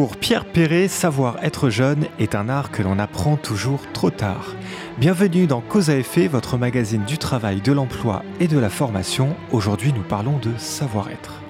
Pour Pierre Perret, savoir être jeune est un art que l'on apprend toujours trop tard. Bienvenue dans Cause à Effet, votre magazine du travail, de l'emploi et de la formation. Aujourd'hui, nous parlons de savoir-être.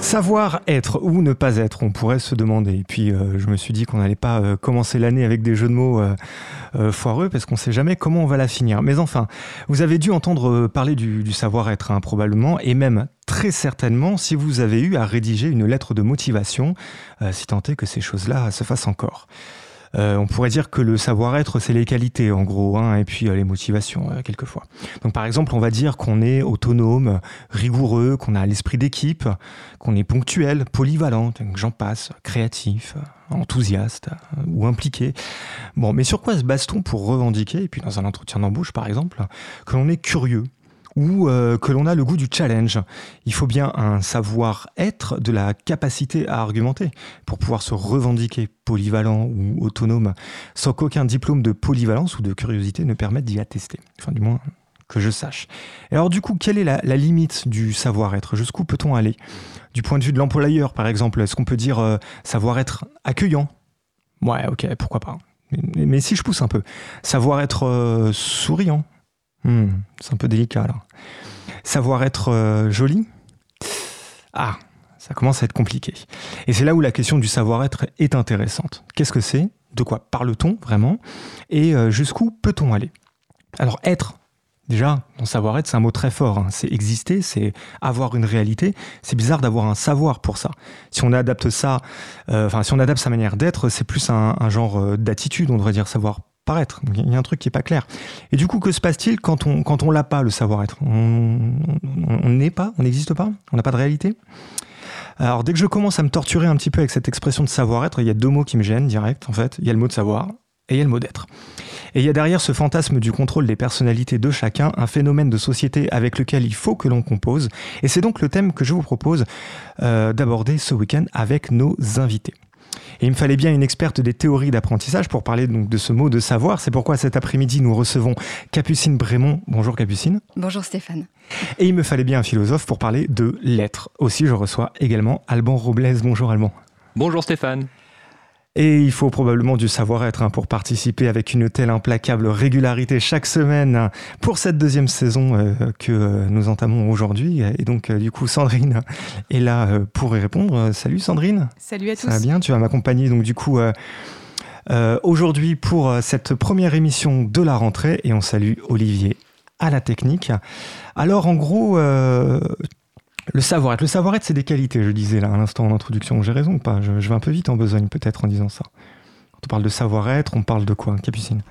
Savoir être ou ne pas être, on pourrait se demander. Et puis je me suis dit qu'on n'allait pas commencer l'année avec des jeux de mots foireux parce qu'on ne sait jamais comment on va la finir. Mais enfin, vous avez dû entendre parler du savoir-être probablement, et même très certainement si vous avez eu à rédiger une lettre de motivation, si tant est que ces choses-là se fassent encore. On pourrait dire que le savoir-être, c'est les qualités, en gros, et puis les motivations, quelquefois. Donc, par exemple, on va dire qu'on est autonome, rigoureux, qu'on a l'esprit d'équipe, qu'on est ponctuel, polyvalent, j'en passe, créatif, enthousiaste ou impliqué. Bon, mais sur quoi se base-t-on pour revendiquer, et puis dans un entretien d'embauche, par exemple, que l'on est curieux ou que l'on a le goût du challenge? Il faut bien un savoir-être, de la capacité à argumenter pour pouvoir se revendiquer polyvalent ou autonome, sans qu'aucun diplôme de polyvalence ou de curiosité ne permette d'y attester. Enfin, du moins, que je sache. Et alors du coup, quelle est la limite du savoir-être? Jusqu'où peut-on aller? Du point de vue de l'employeur, par exemple, est-ce qu'on peut dire savoir-être accueillant? Ouais, ok, pourquoi pas. Mais si je pousse un peu, savoir-être souriant? C'est un peu délicat là. Savoir être joli ? Ah, ça commence à être compliqué. Et c'est là où la question du savoir-être est intéressante. Qu'est-ce que c'est ? De quoi parle-t-on vraiment ? Et jusqu'où peut-on aller ? Alors être, déjà, dans savoir-être, c'est un mot très fort. C'est exister, c'est avoir une réalité. C'est bizarre d'avoir un savoir pour ça. Si on adapte ça, si on adapte sa manière d'être, c'est plus un genre d'attitude, on devrait dire savoir paraître. Donc, il y a un truc qui n'est pas clair. Et du coup, que se passe-t-il quand on l'a pas, le savoir-être ? On n'est pas, on n'existe pas, on n'a pas de réalité ? Alors, dès que je commence à me torturer un petit peu avec cette expression de savoir-être, il y a deux mots qui me gênent direct, en fait. Il y a le mot de savoir et il y a le mot d'être. Et il y a derrière ce fantasme du contrôle des personnalités de chacun, un phénomène de société avec lequel il faut que l'on compose. Et c'est donc le thème que je vous propose d'aborder ce week-end avec nos invités. Et il me fallait bien une experte des théories d'apprentissage pour parler donc de ce mot de savoir. C'est pourquoi cet après-midi, nous recevons Capucine Brémond. Bonjour Capucine. Bonjour Stéphane. Et il me fallait bien un philosophe pour parler de l'être. Aussi, je reçois également Alban Roblez. Bonjour Alban. Bonjour Stéphane. Et il faut probablement du savoir-être pour participer avec une telle implacable régularité chaque semaine pour cette deuxième saison que nous entamons aujourd'hui. Et donc, du coup, Sandrine est là pour y répondre. Salut Sandrine. Salut à tous. Ça va bien ? Tu vas m'accompagner donc du coup aujourd'hui pour cette première émission de la rentrée. Et on salue Olivier à la technique. Alors, en gros... Le savoir-être. Le savoir-être, c'est des qualités, je disais là à l'instant en introduction. J'ai raison ou pas ? Je vais un peu vite en besogne peut-être en disant ça. Quand on parle de savoir-être, on parle de quoi, Capucine ?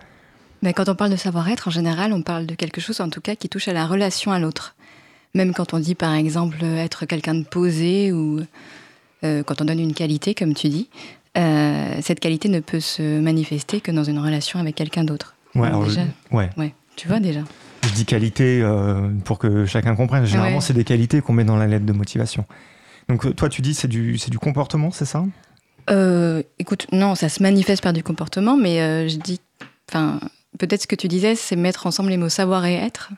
Mais quand on parle de savoir-être, en général, on parle de quelque chose en tout cas qui touche à la relation à l'autre. Même quand on dit par exemple être quelqu'un de posé ou quand on donne une qualité, comme tu dis, cette qualité ne peut se manifester que dans une relation avec quelqu'un d'autre. Ouais, alors déjà, ouais. Tu vois déjà. Je dis qualité pour que chacun comprenne. Généralement, c'est des qualités qu'on met dans la lettre de motivation. Donc, toi, tu dis c'est du comportement, c'est ça ? Écoute, non, ça se manifeste par du comportement, mais je dis... Enfin, peut-être ce que tu disais, c'est mettre ensemble les mots savoir et être.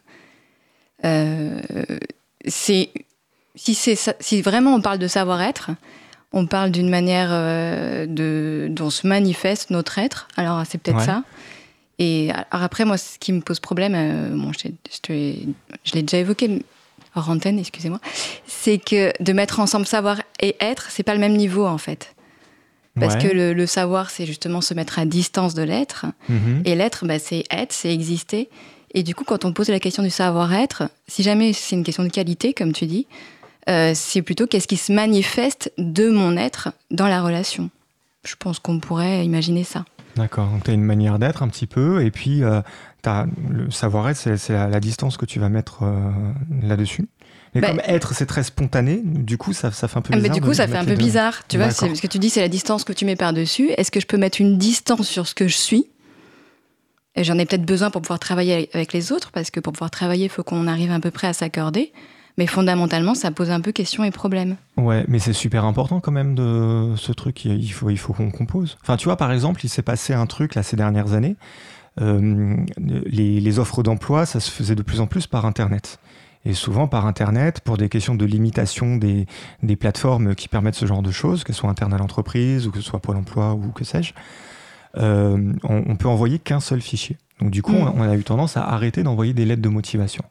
Si vraiment on parle de savoir-être, on parle d'une manière dont se manifeste notre être. Alors, c'est peut-être ça. Et alors après, moi, ce qui me pose problème, je l'ai déjà évoqué hors antenne, excusez-moi, c'est que de mettre ensemble savoir et être, c'est pas le même niveau en fait. Parce que le savoir, c'est justement se mettre à distance de l'être, et l'être, c'est être, c'est exister. Et du coup, quand on pose la question du savoir-être, si jamais c'est une question de qualité, comme tu dis, c'est plutôt qu'est-ce qui se manifeste de mon être dans la relation. Je pense qu'on pourrait imaginer ça. D'accord, donc tu as une manière d'être un petit peu, et puis le savoir-être, c'est la distance que tu vas mettre là-dessus. Mais comme être, c'est très spontané, du coup, ça fait un peu bizarre. Mais du coup, ça fait un peu bizarre, tu vois, ce que tu dis, c'est la distance que tu mets par-dessus. Est-ce que je peux mettre une distance sur ce que je suis ? Et j'en ai peut-être besoin pour pouvoir travailler avec les autres, parce que pour pouvoir travailler, il faut qu'on arrive à peu près à s'accorder. Mais fondamentalement, ça pose un peu question et problème. Ouais, mais c'est super important quand même de ce truc. Il faut qu'on compose. Enfin, tu vois, par exemple, il s'est passé un truc là ces dernières années. Les offres d'emploi, ça se faisait de plus en plus par Internet. Et souvent par Internet, pour des questions de limitation des plateformes qui permettent ce genre de choses, que ce soit interne à l'entreprise, ou que ce soit Pôle emploi, ou que sais-je, on peut envoyer qu'un seul fichier. Donc du coup, on a eu tendance à arrêter d'envoyer des lettres de motivation.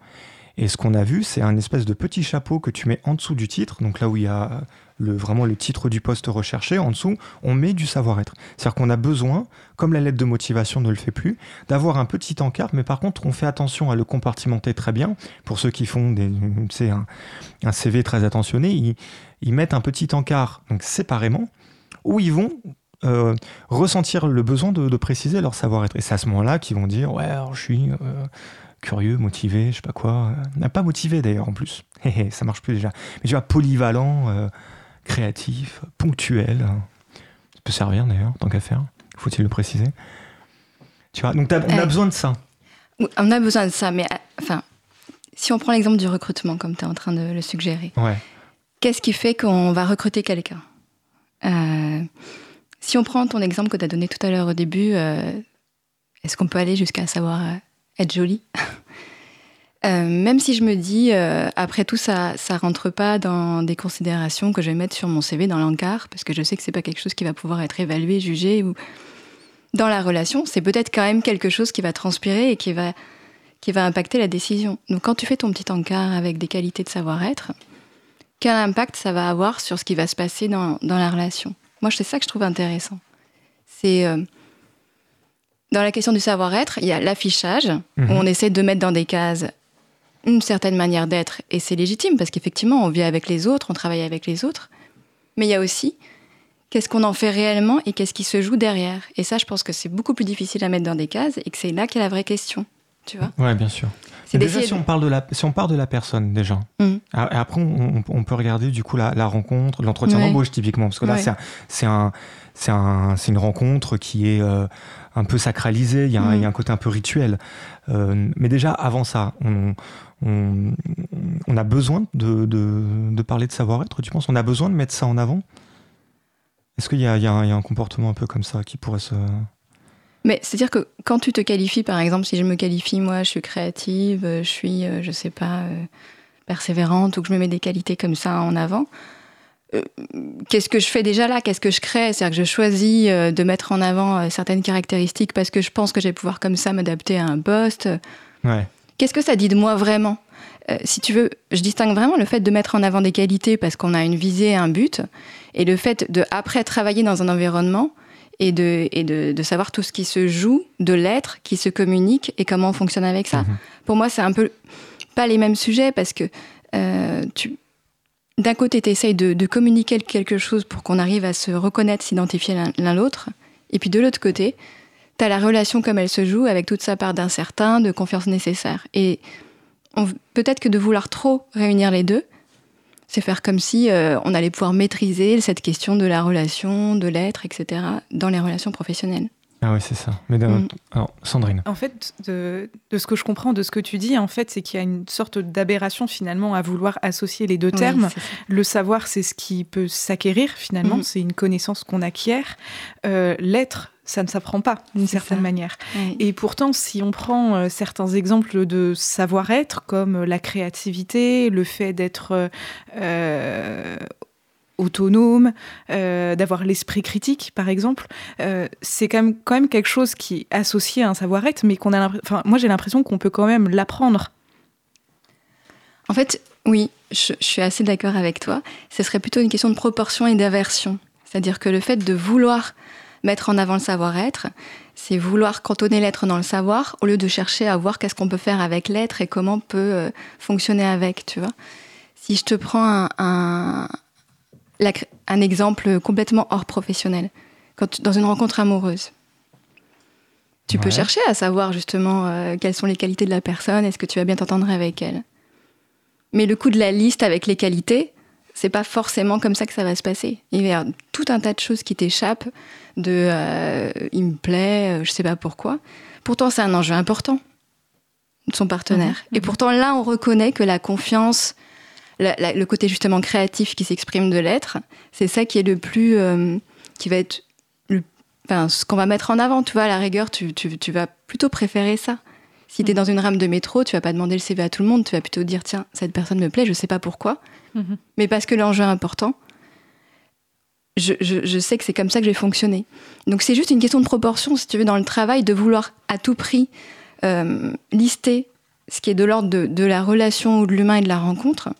Et ce qu'on a vu, c'est un espèce de petit chapeau que tu mets en dessous du titre, donc là où il y a vraiment le titre du poste recherché, en dessous, on met du savoir-être. C'est-à-dire qu'on a besoin, comme la lettre de motivation ne le fait plus, d'avoir un petit encart, mais par contre, on fait attention à le compartimenter très bien. Pour ceux qui font un CV très attentionné, ils mettent un petit encart, donc séparément, où ils vont ressentir le besoin de préciser leur savoir-être. Et c'est à ce moment-là qu'ils vont dire « Ouais, alors, je suis... curieux, motivé, je sais pas quoi. » Pas motivé d'ailleurs en plus. Ça marche plus déjà. Mais tu vois, polyvalent, créatif, ponctuel. Ça peut servir d'ailleurs, tant qu'à faire. Faut-il le préciser? Tu vois, donc on a besoin de ça. On a besoin de ça, mais enfin, si on prend l'exemple du recrutement, comme tu es en train de le suggérer, Qu'est-ce qui fait qu'on va recruter quelqu'un? Si on prend ton exemple que tu as donné tout à l'heure au début, est-ce qu'on peut aller jusqu'à savoir être jolie? Même si je me dis, après tout, ça rentre pas dans des considérations que je vais mettre sur mon CV dans l'encart, parce que je sais que c'est pas quelque chose qui va pouvoir être évalué, jugé, ou dans la relation, c'est peut-être quand même quelque chose qui va transpirer et qui va impacter la décision. Donc quand tu fais ton petit encart avec des qualités de savoir-être, quel impact ça va avoir sur ce qui va se passer dans la relation? Moi, c'est ça que je trouve intéressant. C'est... Dans la question du savoir-être, il y a l'affichage, où on essaie de mettre dans des cases une certaine manière d'être, et c'est légitime, parce qu'effectivement, on vit avec les autres, on travaille avec les autres, mais il y a aussi qu'est-ce qu'on en fait réellement et qu'est-ce qui se joue derrière. Et ça, je pense que c'est beaucoup plus difficile à mettre dans des cases, et que c'est là qu'est la vraie question, tu vois. Ouais, bien sûr. C'est déjà, si on part de la personne, déjà, après, on peut regarder du coup la rencontre, l'entretien d'embauche, typiquement, parce que là, c'est une rencontre qui est... un peu sacralisé, il y a un côté un peu rituel. Mais déjà, avant ça, on a besoin de parler de savoir-être, tu penses? On a besoin de mettre ça en avant? Est-ce qu'il y a un comportement un peu comme ça qui pourrait se... Mais c'est-à-dire que quand tu te qualifies, par exemple, si je me qualifie, moi, je suis créative, je suis, je sais pas, persévérante, ou que je me mets des qualités comme ça en avant... Qu'est-ce que je fais déjà là? Qu'est-ce que je crée? C'est-à-dire que je choisis de mettre en avant certaines caractéristiques parce que je pense que je vais pouvoir comme ça m'adapter à un poste. Ouais. Qu'est-ce que ça dit de moi vraiment? Si tu veux, je distingue vraiment le fait de mettre en avant des qualités parce qu'on a une visée, un but, et le fait de après travailler dans un environnement et de savoir tout ce qui se joue, de l'être, qui se communique et comment on fonctionne avec ça. Pour moi, c'est un peu pas les mêmes sujets parce que d'un côté, tu essayes de communiquer quelque chose pour qu'on arrive à se reconnaître, s'identifier l'un l'autre. Et puis de l'autre côté, tu as la relation comme elle se joue, avec toute sa part d'incertain, de confiance nécessaire. Et peut-être que de vouloir trop réunir les deux, c'est faire comme si on allait pouvoir maîtriser cette question de la relation, de l'être, etc., dans les relations professionnelles. Ah oui, c'est ça. Mais alors, Sandrine. En fait, de ce que je comprends, de ce que tu dis, en fait, c'est qu'il y a une sorte d'aberration finalement à vouloir associer les deux termes. Le savoir, c'est ce qui peut s'acquérir finalement, c'est une connaissance qu'on acquiert. L'être, ça ne s'apprend pas d'une certaine manière. Oui. Et pourtant, si on prend certains exemples de savoir-être, comme la créativité, le fait d'être... autonome, d'avoir l'esprit critique, par exemple, c'est quand même quelque chose qui est associé à un savoir-être, mais qu'on a moi j'ai l'impression qu'on peut quand même l'apprendre. En fait, oui, je suis assez d'accord avec toi. Ce serait plutôt une question de proportion et d'aversion. C'est-à-dire que le fait de vouloir mettre en avant le savoir-être, c'est vouloir cantonner l'être dans le savoir, au lieu de chercher à voir qu'est-ce qu'on peut faire avec l'être et comment on peut fonctionner avec, tu vois. Si je te prends un exemple complètement hors professionnel. Dans une rencontre amoureuse, tu peux chercher à savoir justement quelles sont les qualités de la personne, est-ce que tu vas bien t'entendre avec elle. Mais le coup de la liste avec les qualités, c'est pas forcément comme ça que ça va se passer. Il y a tout un tas de choses qui t'échappent, il me plaît, je sais pas pourquoi. Pourtant, c'est un enjeu important de son partenaire. Et pourtant, là, on reconnaît que la confiance... le côté justement créatif qui s'exprime de l'être, c'est ça qui est le plus... qui va être... ce qu'on va mettre en avant, tu vois, à la rigueur, tu vas plutôt préférer ça. Si t'es dans une rame de métro, tu vas pas demander le CV à tout le monde, tu vas plutôt dire, tiens, cette personne me plaît, je sais pas pourquoi, mais parce que l'enjeu est important, je sais que c'est comme ça que je vais fonctionner. Donc c'est juste une question de proportion, si tu veux, dans le travail, de vouloir à tout prix lister ce qui est de l'ordre de la relation ou de l'humain et de la rencontre.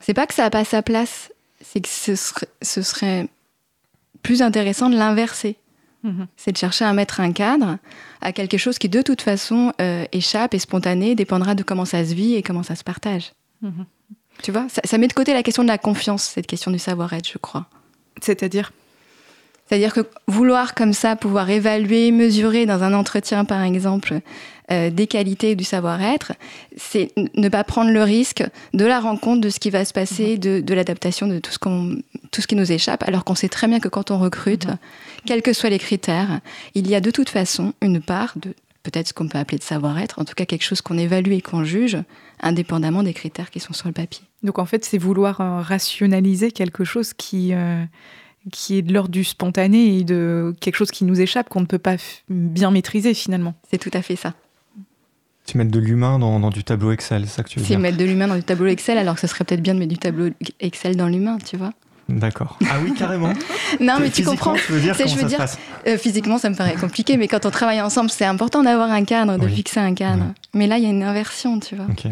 C'est pas que ça a pas sa place, c'est que ce serait plus intéressant de l'inverser. C'est de chercher à mettre un cadre à quelque chose qui de toute façon échappe et spontané, dépendra de comment ça se vit et comment ça se partage. Tu vois, ça met de côté la question de la confiance, cette question du savoir-être, je crois. C'est-à-dire que vouloir comme ça pouvoir évaluer, mesurer dans un entretien par exemple des qualités du savoir-être, c'est ne pas prendre le risque de la rencontre, de ce qui va se passer, de l'adaptation de tout ce qui nous échappe, alors qu'on sait très bien que quand on recrute, quels que soient les critères, il y a de toute façon une part de peut-être ce qu'on peut appeler de savoir-être, en tout cas quelque chose qu'on évalue et qu'on juge, indépendamment des critères qui sont sur le papier. Donc en fait, c'est vouloir rationaliser quelque chose qui est de l'ordre du spontané et de quelque chose qui nous échappe, qu'on ne peut pas bien maîtriser finalement. C'est tout à fait ça. C'est mettre de l'humain dans du tableau Excel, c'est ça que tu veux dire ? C'est mettre de l'humain dans du tableau Excel, alors que ce serait peut-être bien de mettre du tableau Excel dans l'humain, tu vois ? D'accord. Ah oui, carrément. Non, mais tu comprends. Je veux dire, physiquement, ça me paraît compliqué, mais quand on travaille ensemble, c'est important d'avoir un cadre, de fixer un cadre. Mais là, il y a une inversion, tu vois. Ok.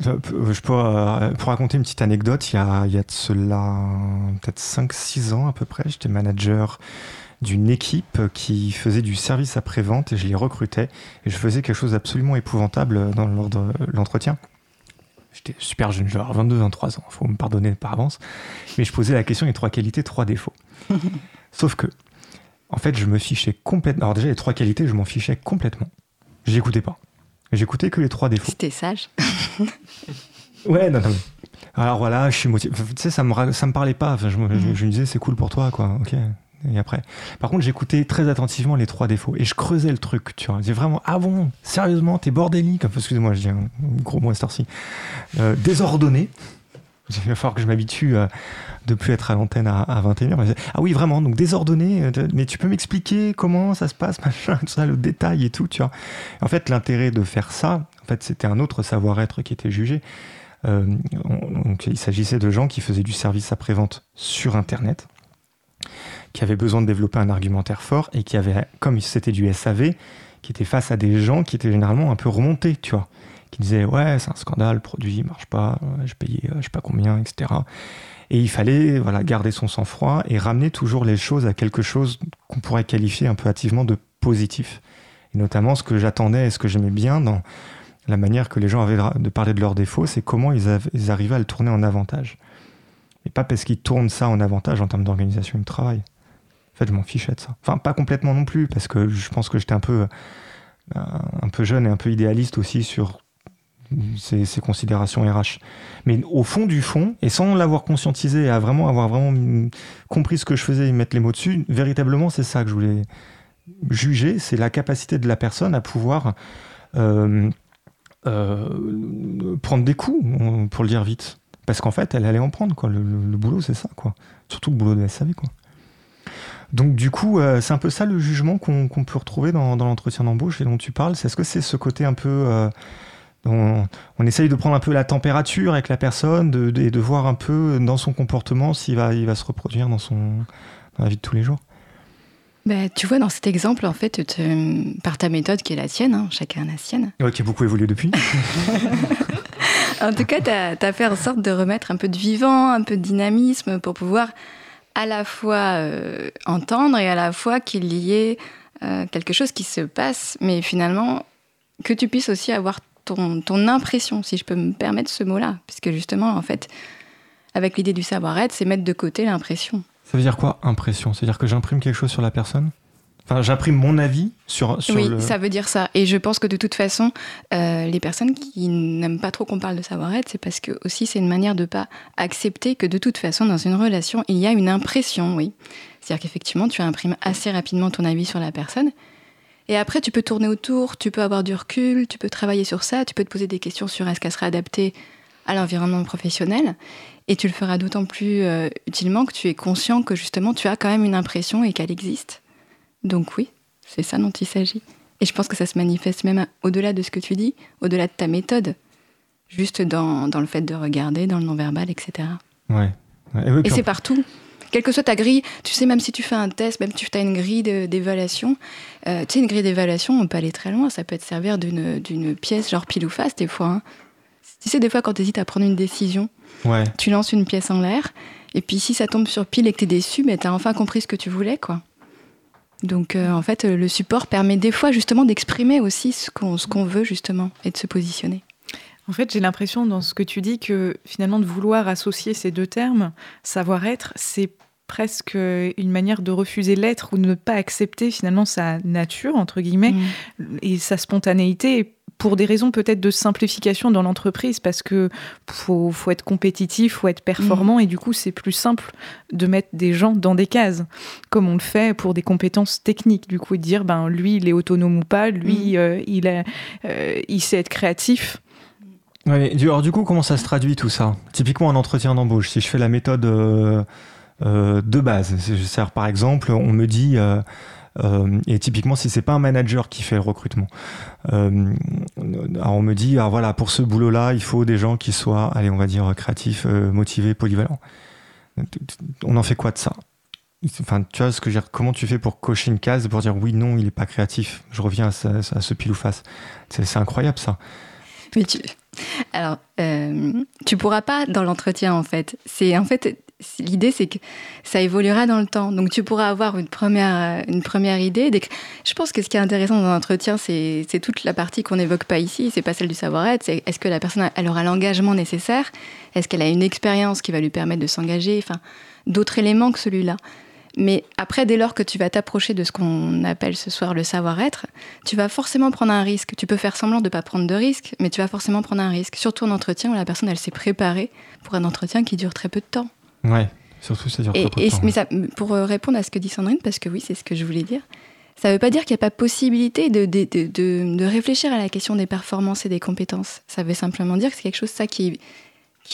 Je peux raconter une petite anecdote. Il y a de cela peut-être 5-6 ans à peu près, j'étais manager d'une équipe qui faisait du service après-vente et je les recrutais. Et je faisais quelque chose d'absolument épouvantable lors de l'entretien. J'étais super jeune, genre 22-23 ans, il faut me pardonner par avance. Mais je posais la question des 3 qualités, 3 défauts. Sauf que, en fait, je me fichais complètement. Alors déjà, les 3 qualités, je m'en fichais complètement. J'écoutais pas. J'écoutais que les 3 défauts. C'était sage. Ouais, non. Alors voilà, je suis motivé. Enfin, tu sais, ça me parlait pas. Enfin, je me disais, c'est cool pour toi, quoi. Ok. Et après. Par contre, j'écoutais très attentivement les 3 défauts et je creusais le truc, tu vois. Je disais vraiment, ah bon, sérieusement, t'es bordélique. Enfin, excusez-moi, je dis un gros mot à cette heure-ci. Désordonné. Il va falloir que je m'habitue à de plus être à l'antenne à 21h. Ah oui, vraiment, donc désordonné, mais tu peux m'expliquer comment ça se passe, machin, tout ça, le détail et tout, tu vois. En fait, l'intérêt de faire ça, en fait, c'était un autre savoir-être qui était jugé. Donc, il s'agissait de gens qui faisaient du service après-vente sur Internet, qui avaient besoin de développer un argumentaire fort et qui avaient, comme c'était du SAV, qui étaient face à des gens qui étaient généralement un peu remontés, tu vois, qui disaient « ouais, c'est un scandale, le produit ne marche pas, je payais je sais pas combien, etc. » Et il fallait garder son sang-froid et ramener toujours les choses à quelque chose qu'on pourrait qualifier un peu hâtivement de positif. Et notamment, ce que j'attendais et ce que j'aimais bien dans la manière que les gens avaient de parler de leurs défauts, c'est comment ils arrivaient à le tourner en avantage. Et pas parce qu'ils tournent ça en avantage en termes d'organisation du travail. En fait, je m'en fichais de ça. Enfin, pas complètement non plus, parce que je pense que j'étais un peu jeune et un peu idéaliste aussi sur... Ces considérations RH. Mais au fond du fond, et sans l'avoir conscientisé, à vraiment avoir vraiment compris ce que je faisais et mettre les mots dessus, véritablement, c'est ça que je voulais juger, c'est la capacité de la personne à pouvoir prendre des coups, pour le dire vite. Parce qu'en fait, elle allait en prendre, quoi. Le boulot, c'est ça, quoi. Surtout le boulot de SAV, quoi. Donc du coup, c'est un peu ça le jugement qu'on peut retrouver dans l'entretien d'embauche et dont tu parles. Est-ce que c'est ce côté un peu... On essaye de prendre un peu la température avec la personne et de voir un peu dans son comportement s'il va se reproduire dans la vie de tous les jours. Bah, tu vois, dans cet exemple, en fait, par ta méthode qui est la tienne, hein, chacun la sienne. Ouais, qui a beaucoup évolué depuis. En tout cas, t'as fait en sorte de remettre un peu de vivant, un peu de dynamisme pour pouvoir à la fois entendre et à la fois qu'il y ait quelque chose qui se passe, mais finalement, que tu puisses aussi avoir ton impression, si je peux me permettre ce mot-là. Puisque justement, en fait, avec l'idée du savoir-être, c'est mettre de côté l'impression. Ça veut dire quoi, impression ? Ça veut dire que j'imprime quelque chose sur la personne ? Enfin, j'imprime mon avis sur oui, le... Oui, ça veut dire ça. Et je pense que de toute façon, les personnes qui n'aiment pas trop qu'on parle de savoir-être, c'est parce que aussi c'est une manière de ne pas accepter que de toute façon, dans une relation, il y a une impression, oui. C'est-à-dire qu'effectivement, tu imprimes assez rapidement ton avis sur la personne. Et après, tu peux tourner autour, tu peux avoir du recul, tu peux travailler sur ça, tu peux te poser des questions sur est-ce qu'elle serait adaptée à l'environnement professionnel. Et tu le feras d'autant plus utilement que tu es conscient que justement tu as quand même une impression et qu'elle existe. Donc oui, c'est ça dont il s'agit. Et je pense que ça se manifeste même au-delà de ce que tu dis, au-delà de ta méthode, juste dans le fait de regarder, dans le non-verbal, etc. Ouais. Et, oui, et c'est partout. Quelle que soit ta grille, tu sais, même si tu fais un test, même si tu as une grille d'évaluation, tu sais, une grille d'évaluation, on peut aller très loin, ça peut te servir d'une pièce genre pile ou face des fois. Hein. Tu sais, des fois, quand tu hésites à prendre une décision, ouais. Tu lances une pièce en l'air, et puis si ça tombe sur pile et que tu es déçu, mais tu as enfin compris ce que tu voulais, quoi. Donc, en fait, le support permet des fois, justement, d'exprimer aussi ce qu'on veut, justement, et de se positionner. En fait, j'ai l'impression, dans ce que tu dis, que finalement, de vouloir associer ces deux termes, savoir-être, c'est presque une manière de refuser l'être ou de ne pas accepter, finalement, sa nature, entre guillemets, et sa spontanéité, pour des raisons peut-être de simplification dans l'entreprise, parce que faut être compétitif, faut être performant, et du coup, c'est plus simple de mettre des gens dans des cases, comme on le fait pour des compétences techniques, du coup, de dire, ben, lui, il est autonome ou pas, lui, il sait être créatif. Ouais, alors du coup, comment ça se traduit tout ça ? Typiquement, un entretien d'embauche, si je fais la méthode de base, c'est-à-dire, par exemple, on me dit, et typiquement, si c'est pas un manager qui fait le recrutement, alors on me dit, ah, voilà, pour ce boulot-là, il faut des gens qui soient, allez, on va dire, créatifs, motivés, polyvalents. On en fait quoi de ça ? Enfin, tu vois ce que je veux dire, comment tu fais pour cocher une case, pour dire oui, non, il est pas créatif, je reviens à ce pile ou face. C'est incroyable, ça. Mais alors, tu pourras pas dans l'entretien, en fait. L'idée, c'est que ça évoluera dans le temps. Donc, tu pourras avoir une première idée. Je pense que ce qui est intéressant dans l'entretien, c'est toute la partie qu'on n'évoque pas ici. C'est pas celle du savoir-être. C'est est-ce que la personne elle aura l'engagement nécessaire ? Est-ce qu'elle a une expérience qui va lui permettre de s'engager ? Enfin, d'autres éléments que celui-là. Mais après, dès lors que tu vas t'approcher de ce qu'on appelle ce soir le savoir-être, tu vas forcément prendre un risque. Tu peux faire semblant de ne pas prendre de risque, mais tu vas forcément prendre un risque. Surtout en entretien où la personne, elle s'est préparée pour un entretien qui dure très peu de temps. Ouais, surtout ça dure très peu de temps. Mais ça, pour répondre à ce que dit Sandrine, parce que oui, c'est ce que je voulais dire, ça ne veut pas dire qu'il n'y a pas possibilité de réfléchir à la question des performances et des compétences. Ça veut simplement dire que c'est quelque chose ça qui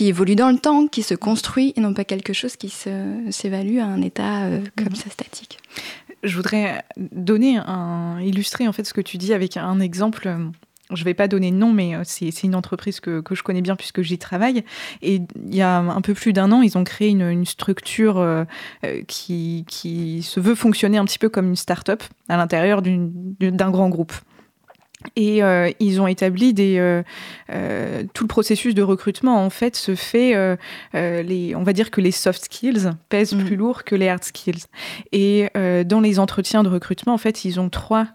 évolue dans le temps, qui se construit, et non pas quelque chose qui s'évalue à un état comme ça, statique. Je voudrais illustrer en fait ce que tu dis avec un exemple. Je ne vais pas donner de nom, mais c'est une entreprise que je connais bien puisque j'y travaille. Et il y a un peu plus d'un an, ils ont créé une structure qui se veut fonctionner un petit peu comme une start-up à l'intérieur d'un grand groupe. Et ils ont établi tout le processus de recrutement en fait se fait on va dire que les soft skills pèsent plus lourd que les hard skills. Et dans les entretiens de recrutement en fait ils ont trois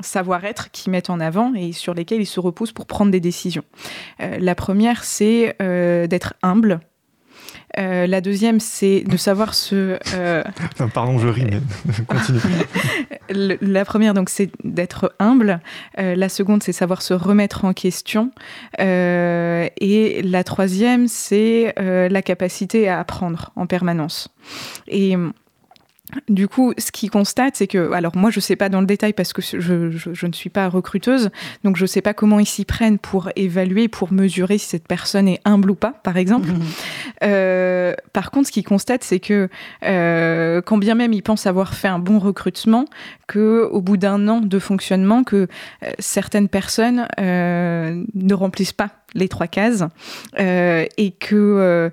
savoir-être qu'ils mettent en avant et sur lesquels ils se reposent pour prendre des décisions. La première c'est d'être humble. La deuxième, c'est de savoir se... Pardon, je ris, mais continue. La première, donc, c'est d'être humble. La seconde, c'est savoir se remettre en question. Et la troisième, c'est la capacité à apprendre en permanence. Et... Du coup, ce qu'ils constatent, c'est que... Alors moi, je ne sais pas dans le détail parce que je ne suis pas recruteuse, donc je ne sais pas comment ils s'y prennent pour évaluer, pour mesurer si cette personne est humble ou pas, par exemple. Par contre, ce qu'ils constatent, c'est que quand bien même ils pensent avoir fait un bon recrutement, qu'au bout d'un an de fonctionnement, que certaines personnes ne remplissent pas les trois cases et que...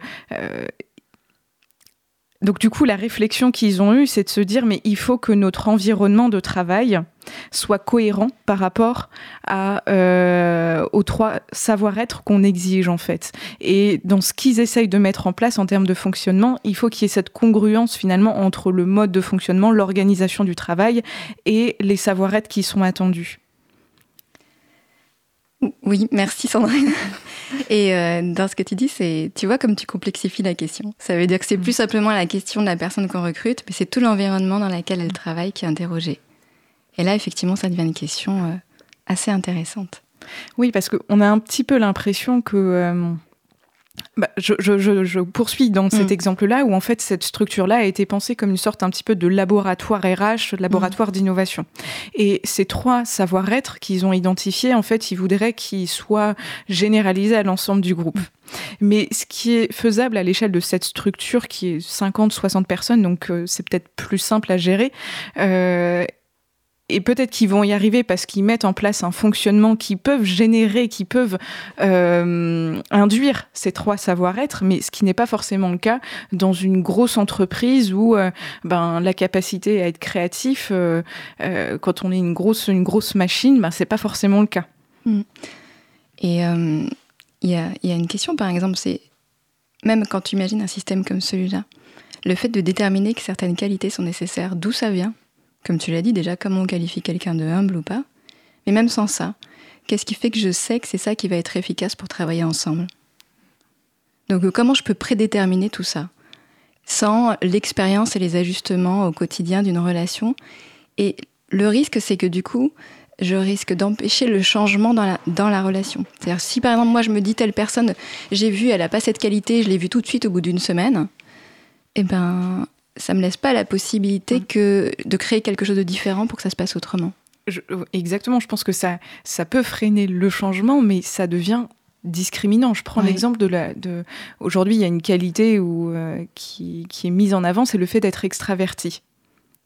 Donc du coup, la réflexion qu'ils ont eue, c'est de se dire, mais il faut que notre environnement de travail soit cohérent par rapport aux trois savoir-être qu'on exige en fait. Et dans ce qu'ils essayent de mettre en place en termes de fonctionnement, il faut qu'il y ait cette congruence finalement entre le mode de fonctionnement, l'organisation du travail et les savoir-être qui sont attendus. Oui, merci Sandrine. Et dans ce que tu dis, tu vois comme tu complexifies la question. Ça veut dire que c'est plus simplement la question de la personne qu'on recrute, mais c'est tout l'environnement dans lequel elle travaille qui est interrogé. Et là, effectivement, ça devient une question assez intéressante. Oui, parce qu'on a un petit peu l'impression que... Bah, je poursuis dans cet exemple-là où en fait cette structure-là a été pensée comme une sorte un petit peu de laboratoire RH, de laboratoire d'innovation. Et ces trois savoir-être qu'ils ont identifiés, en fait, ils voudraient qu'ils soient généralisés à l'ensemble du groupe. Mais ce qui est faisable à l'échelle de cette structure qui est 50-60 personnes, donc c'est peut-être plus simple à gérer, et peut-être qu'ils vont y arriver parce qu'ils mettent en place un fonctionnement qui peuvent générer, qui peuvent induire ces trois savoir-être, mais ce qui n'est pas forcément le cas dans une grosse entreprise où la capacité à être créatif, quand on est une grosse machine, c'est pas forcément le cas. Et il y a une question, par exemple, c'est même quand tu imagines un système comme celui-là, le fait de déterminer que certaines qualités sont nécessaires, d'où ça vient ? Comme tu l'as dit, déjà, comment on qualifie quelqu'un de humble ou pas ? Mais même sans ça, qu'est-ce qui fait que je sais que c'est ça qui va être efficace pour travailler ensemble ? Donc comment je peux prédéterminer tout ça ? Sans l'expérience et les ajustements au quotidien d'une relation. Et le risque, c'est que du coup, je risque d'empêcher le changement dans la relation. C'est-à-dire, si par exemple, moi je me dis telle personne, j'ai vu, elle n'a pas cette qualité, je l'ai vue tout de suite au bout d'une semaine, ça me laisse pas la possibilité que de créer quelque chose de différent pour que ça se passe autrement. Exactement, je pense que ça peut freiner le changement, mais ça devient discriminant. Je prends l'exemple de aujourd'hui, il y a une qualité qui est mise en avant, c'est le fait d'être extraverti.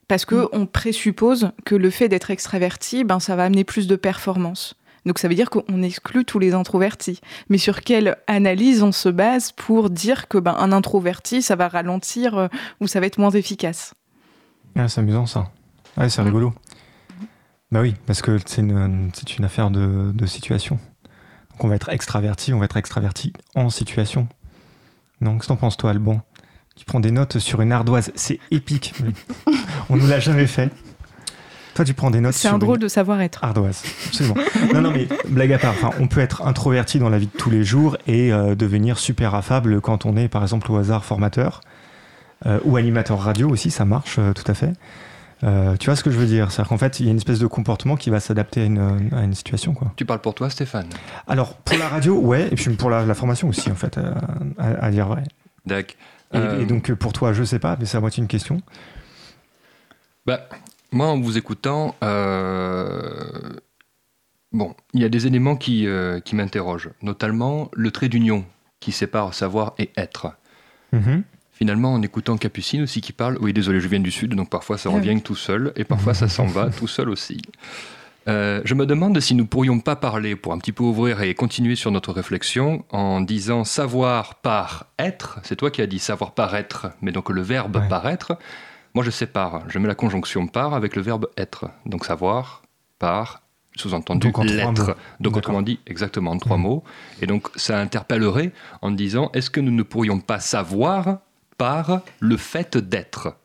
Parce que on présuppose que le fait d'être extraverti, ça va amener plus de performance. Donc ça veut dire qu'on exclut tous les introvertis. Mais sur quelle analyse on se base pour dire que un introverti, ça va ralentir ou ça va être moins efficace ? Ah, c'est amusant ça. Ouais, c'est rigolo. Bah oui, parce que c'est une affaire de situation. Donc on va être extraverti en situation. Donc qu'est-ce que t'en penses toi, Alban ? Tu prends des notes sur une ardoise, c'est épique. On ne l'a jamais fait. Toi, tu prends des notes. C'est un drôle de savoir-être. Ardoise, absolument. Non, mais blague à part. Enfin, on peut être introverti dans la vie de tous les jours et devenir super affable quand on est, par exemple, au hasard formateur ou animateur radio aussi. Ça marche tout à fait. Tu vois ce que je veux dire ? C'est-à-dire qu'en fait, il y a une espèce de comportement qui va s'adapter à une situation, quoi. Tu parles pour toi, Stéphane ? Alors, pour la radio, ouais, et puis pour la formation aussi, en fait, à dire vrai. D'accord. Et donc, pour toi, je sais pas, mais c'est à moitié une question. Moi, en vous écoutant, il y a des éléments qui m'interrogent, notamment le trait d'union qui sépare savoir et être. Mm-hmm. Finalement, en écoutant Capucine aussi qui parle, oui, désolé, je viens du Sud, donc parfois ça revient tout seul, et parfois ça s'en va tout seul aussi. Je me demande si nous ne pourrions pas parler, pour un petit peu ouvrir et continuer sur notre réflexion, en disant savoir par être, c'est toi qui as dit savoir paraître, mais donc le verbe paraître. Moi, je sépare, je mets la conjonction par avec le verbe être. Donc savoir, par, sous-entendu l'être. Donc autrement dit, exactement, en trois mots. Et donc ça interpellerait en disant, est-ce que nous ne pourrions pas savoir par le fait d'être ?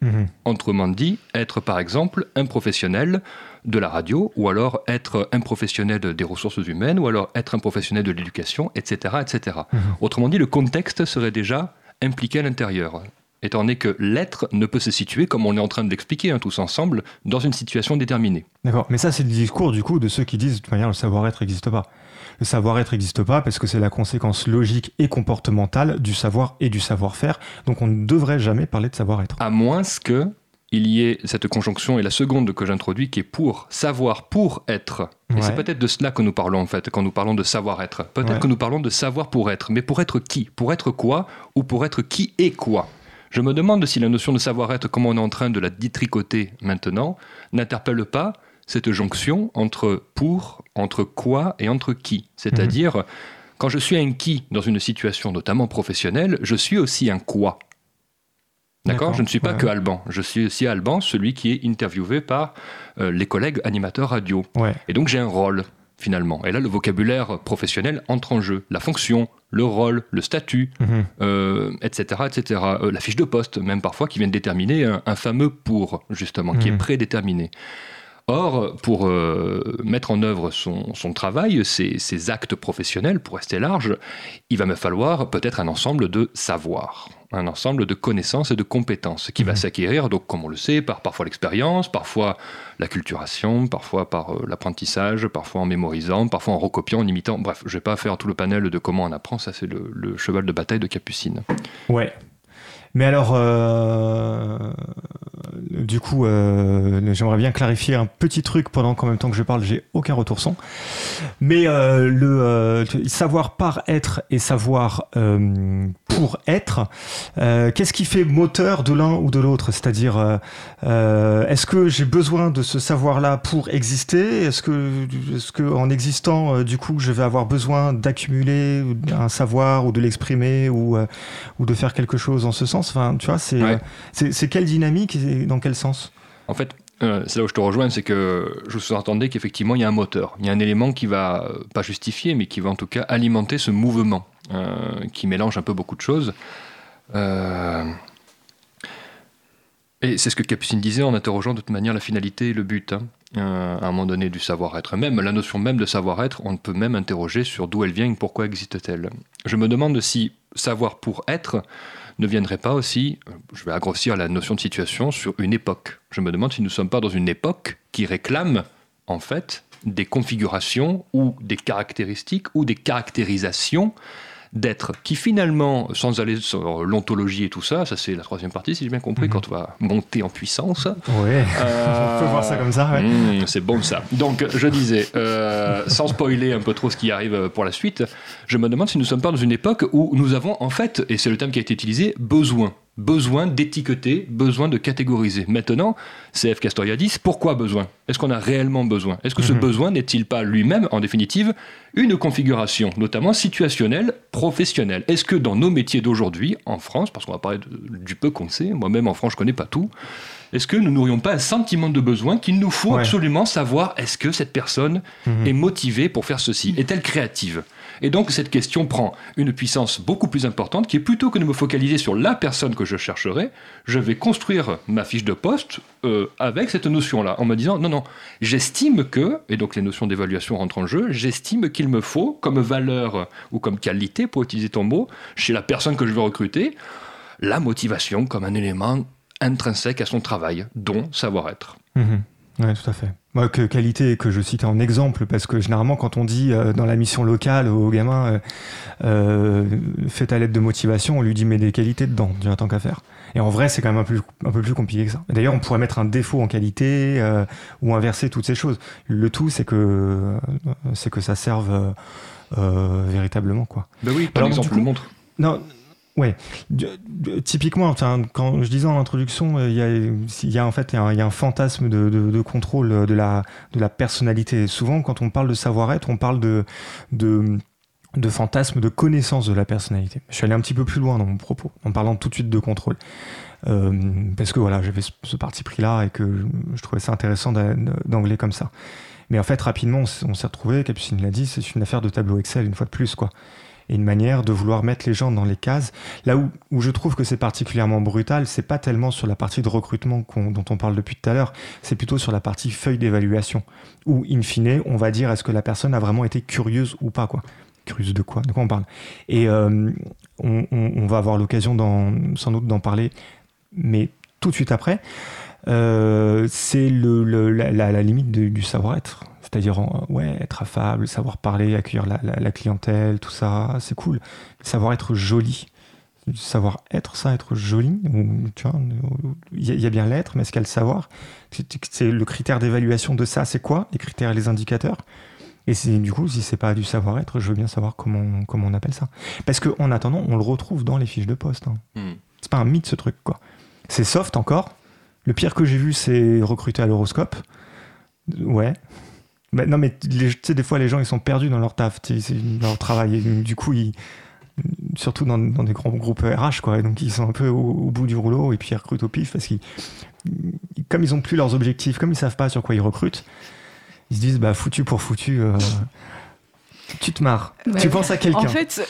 Autrement dit, être par exemple un professionnel de la radio, ou alors être un professionnel des ressources humaines, ou alors être un professionnel de l'éducation, etc. etc. Autrement dit, le contexte serait déjà impliqué à l'intérieur. Étant donné que l'être ne peut se situer, comme on est en train de l'expliquer tous ensemble, dans une situation déterminée. D'accord, mais ça c'est le discours du coup de ceux qui disent de toute manière le savoir-être n'existe pas. Le savoir-être n'existe pas parce que c'est la conséquence logique et comportementale du savoir et du savoir-faire, donc on ne devrait jamais parler de savoir-être. À moins que il y ait cette conjonction, et la seconde que j'introduis, qui est pour savoir, pour être. Et c'est peut-être de cela que nous parlons, en fait, quand nous parlons de savoir-être. Peut-être que nous parlons de savoir pour être, mais pour être qui ? Pour être quoi ? Ou pour être qui et quoi ? Je me demande si la notion de savoir-être, comme on est en train de la détricoter maintenant, n'interpelle pas cette jonction entre pour, entre quoi et entre qui. C'est-à-dire, quand je suis un qui dans une situation notamment professionnelle, je suis aussi un quoi. D'accord ? Je ne suis pas que Alban. Je suis aussi Alban, celui qui est interviewé par les collègues animateurs radio. Et donc j'ai un rôle, finalement. Et là, le vocabulaire professionnel entre en jeu. La fonction, le rôle, le statut, etc., etc. La fiche de poste, même parfois, qui vient de déterminer un fameux pour, justement, qui est prédéterminé. Or, pour mettre en œuvre son travail, ses actes professionnels, pour rester large, il va me falloir peut-être un ensemble de savoirs. un ensemble de connaissances et de compétences qui va s'acquérir, donc, comme on le sait, par parfois l'expérience, parfois l'acculturation, parfois par l'apprentissage, parfois en mémorisant, parfois en recopiant, en imitant. Bref, je ne vais pas faire tout le panel de comment on apprend, ça c'est le cheval de bataille de Capucine. Ouais. Mais alors, du coup, j'aimerais bien clarifier un petit truc pendant qu'en même temps que je parle, j'ai aucun retour son. Mais savoir par être et savoir pour être, qu'est-ce qui fait moteur de l'un ou de l'autre ? C'est-à-dire, est-ce que j'ai besoin de ce savoir-là pour exister ? Est-ce que en existant, du coup, je vais avoir besoin d'accumuler un savoir ou de l'exprimer ou de faire quelque chose en ce sens ? Enfin, tu vois, c'est quelle dynamique et dans quel sens ? En fait, c'est là où je te rejoins, c'est que je sous-entendais qu'effectivement, il y a un moteur. Il y a un élément qui va, pas justifier, mais qui va en tout cas alimenter ce mouvement qui mélange un peu beaucoup de choses. Et c'est ce que Capucine disait en interrogeant de toute manière la finalité et le but. Hein. À un moment donné, du savoir-être même, la notion même de savoir-être, on peut même interroger sur d'où elle vient et pourquoi existe-t-elle. Je me demande si savoir pour être ne viendrait pas aussi, je vais agrosser la notion de situation, sur une époque. Je me demande si nous ne sommes pas dans une époque qui réclame, en fait, des configurations ou des caractéristiques ou des caractérisations d'être, qui finalement, sans aller sur l'ontologie et tout ça, ça c'est la troisième partie, si j'ai bien compris, quand on va monter en puissance. Ouais, on peut voir ça comme ça, ouais. C'est bon ça. Donc, je disais, sans spoiler un peu trop ce qui arrive pour la suite, je me demande si nous ne sommes pas dans une époque où nous avons, en fait, et c'est le terme qui a été utilisé, besoin d'étiqueter, besoin de catégoriser. Maintenant, CF Castoriadis, pourquoi besoin ? Est-ce qu'on a réellement besoin ? Est-ce que ce besoin n'est-il pas lui-même, en définitive, une configuration, notamment situationnelle, professionnelle ? Est-ce que dans nos métiers d'aujourd'hui, en France, parce qu'on va parler du peu qu'on sait, moi-même en France je ne connais pas tout, est-ce que nous n'aurions pas un sentiment de besoin qu'il nous faut absolument savoir, est-ce que cette personne est motivée pour faire ceci ? Est-elle créative ? Et donc, cette question prend une puissance beaucoup plus importante qui est plutôt que de me focaliser sur la personne que je chercherai, je vais construire ma fiche de poste avec cette notion-là, en me disant, non, j'estime que, et donc les notions d'évaluation rentrent en jeu, j'estime qu'il me faut, comme valeur ou comme qualité, pour utiliser ton mot, chez la personne que je veux recruter, la motivation comme un élément intrinsèque à son travail, dont savoir-être. Oui, tout à fait. Moi, que qualité que je cite en exemple, parce que généralement, quand on dit dans la mission locale aux gamins, fais ta lettre de motivation, on lui dit mets des qualités dedans, déjà tant qu'à faire. Et en vrai, c'est quand même un peu plus compliqué que ça. Et d'ailleurs, on pourrait mettre un défaut en qualité ou inverser toutes ces choses. Le tout, c'est que ça serve véritablement, quoi. Ben oui, par exemple, le montre. Non. Ouais, typiquement, quand je disais en introduction, il y a en fait un fantasme de contrôle de la personnalité. Souvent, quand on parle de savoir-être, on parle de fantasme, de connaissance de la personnalité. Je suis allé un petit peu plus loin dans mon propos, en parlant tout de suite de contrôle. Parce que voilà, j'avais ce parti pris-là et que je trouvais ça intéressant d'angler comme ça. Mais en fait, rapidement, on s'est retrouvé, Capucine l'a dit, c'est une affaire de tableau Excel, une fois de plus, quoi. Et une manière de vouloir mettre les gens dans les cases. Là où je trouve que c'est particulièrement brutal, c'est pas tellement sur la partie de recrutement dont on parle depuis tout à l'heure, c'est plutôt sur la partie feuille d'évaluation, où, in fine, on va dire est-ce que la personne a vraiment été curieuse ou pas, quoi. Curieuse de quoi ? De quoi on parle ? Et on va avoir l'occasion sans doute d'en parler, mais tout de suite après, c'est la limite du savoir-être. C'est-à-dire, être affable, savoir parler, accueillir la clientèle, tout ça, c'est cool. Savoir être joli. Savoir être, ça, être joli. Tu vois, il y a bien l'être, mais est-ce qu'il y a le savoir ? C'est le critère d'évaluation de ça, c'est quoi ? Les critères et les indicateurs ? Et du coup, si c'est pas du savoir-être, je veux bien savoir comment on appelle ça. Parce qu'en attendant, on le retrouve dans les fiches de poste. Hein. C'est pas un mythe, ce truc, quoi. C'est soft encore. Le pire que j'ai vu, c'est recruter à l'horoscope. Ouais. Bah non, mais tu sais, des fois, les gens, ils sont perdus dans leur taf, dans leur travail. Et du coup, surtout dans des grands groupes RH, quoi. Et donc, ils sont un peu au bout du rouleau et puis ils recrutent au pif parce comme ils n'ont plus leurs objectifs, comme ils ne savent pas sur quoi ils recrutent, ils se disent, bah, foutu pour foutu. Tu te marres, bah, tu penses à quelqu'un. En fait,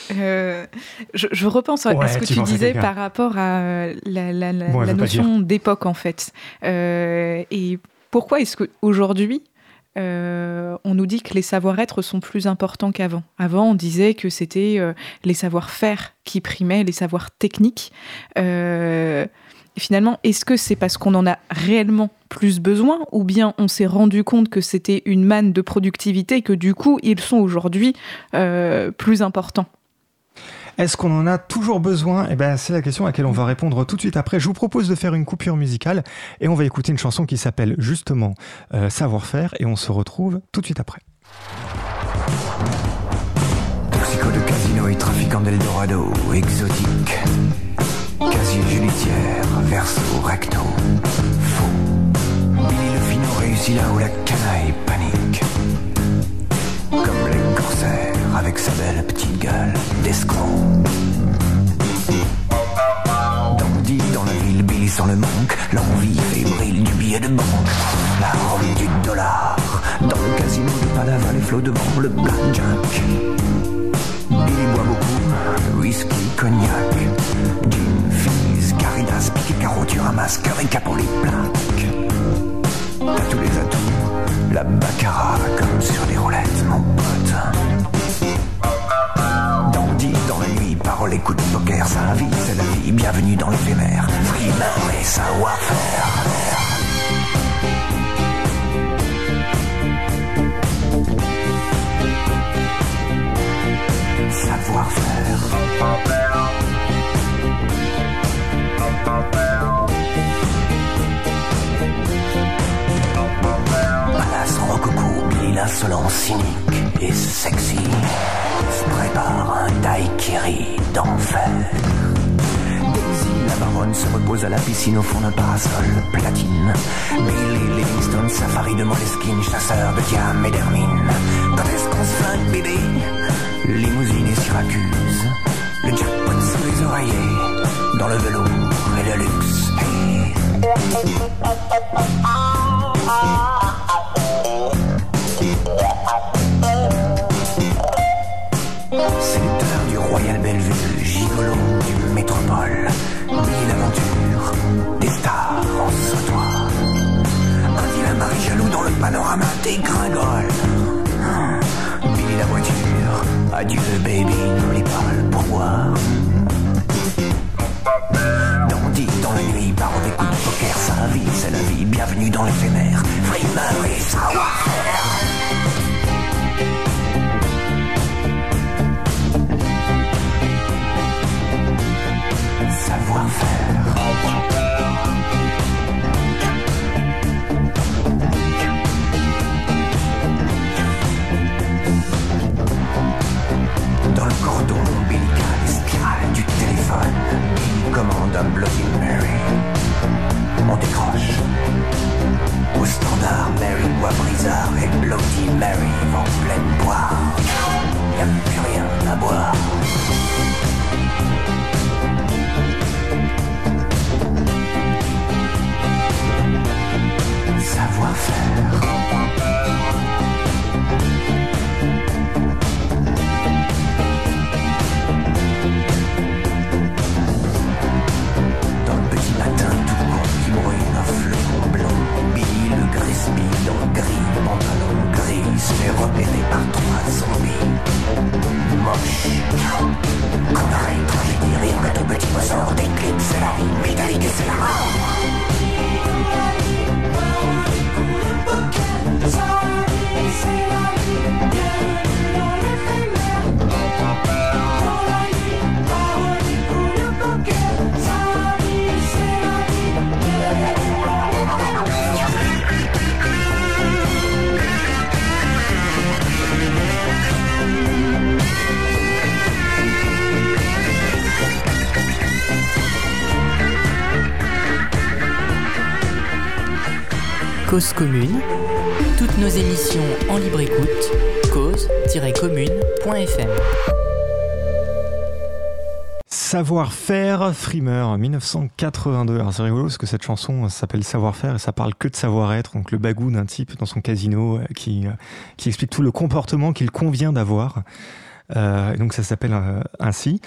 je repense à ce que tu disais par rapport à la notion d'époque, en fait. Et pourquoi est-ce qu'aujourd'hui, on nous dit que les savoir-être sont plus importants qu'avant. Avant, on disait que c'était les savoir-faire qui primaient, les savoirs techniques. Finalement, est-ce que c'est parce qu'on en a réellement plus besoin, ou bien on s'est rendu compte que c'était une manne de productivité et que du coup, ils sont aujourd'hui plus importants ? Est-ce qu'on en a toujours besoin ? Eh ben, c'est la question à laquelle on va répondre tout de suite après. Je vous propose de faire une coupure musicale et on va écouter une chanson qui s'appelle justement Savoir-faire, et on se retrouve tout de suite après. Toxico de casino et trafiquant d'Eldorado, exotique. Casier judiciaire, verso, recto, faux. Billy le Fino réussit là où la canaille panique. Comme les corsaires avec sa belle petite gueule d'escroc. Donc dit dans la ville, Billy sans le manque, l'envie fébrile du billet de banque. La robe du dollar, dans le casino de Panama, les flots devant le blackjack. Billy boit beaucoup, whisky, cognac, gin, fizz, caridas, piquet, carreau, tu ramasses, cœur et capot, les plaques. T'as tous les atouts. La baccara comme sur des roulettes, mon pote. Dandy dans la nuit, parole et coup de poker, ça invite, c'est la vie, bienvenue dans l'éphémère. Frimeur et savoir-faire. Insolent, cynique et sexy se prépare un daiquiri d'enfer. Daisy, la baronne, se repose à la piscine au fond d'un parasol platine. Billy Livingstone, safari de Moleskine, chasseur de diamants et d'hermine. Quand est-ce qu'on se flingue, bébé? Limousine et Syracuse, le jackpot sous les oreillers, dans le velours et le luxe. C'est l'heure du Royal Bellevue, gigolo du métropole, mille aventures, des stars en sautoir. Un vilain mari jaloux dans le panorama dégringole. Billy la voiture, adieu baby, n'oublie pas le pourboire. Dandy dans la nuit, par des coups de poker, sa vie, c'est la vie, bienvenue dans l'éphémère. Frimeur et savoir-faire. Savoir-faire. Dans le cordon ombilical spirale du téléphone, il commande un Bloody Mary. On décroche. Au standard, Mary boit brisard et Bloody Mary en pleine boire. Y'a plus rien à boire. Savoir-faire. Dans le petit matin tout court qui brûle un flocon blanc, Billy le grisby dans le gris, pantalon gris, se fait repérer par trois zombies. Moche, connerie, tragédie, rire, que tout petit ressort d'éclipse, c'est la vie, vitalité, c'est la mort. Cause commune. Toutes nos émissions en libre écoute, cause-commune.fm. Savoir-faire, Frimeur, 1982. Alors c'est rigolo parce que cette chanson s'appelle Savoir-faire et ça parle que de savoir-être, donc le bagout d'un type dans son casino qui explique tout le comportement qu'il convient d'avoir. Donc ça s'appelle ainsi.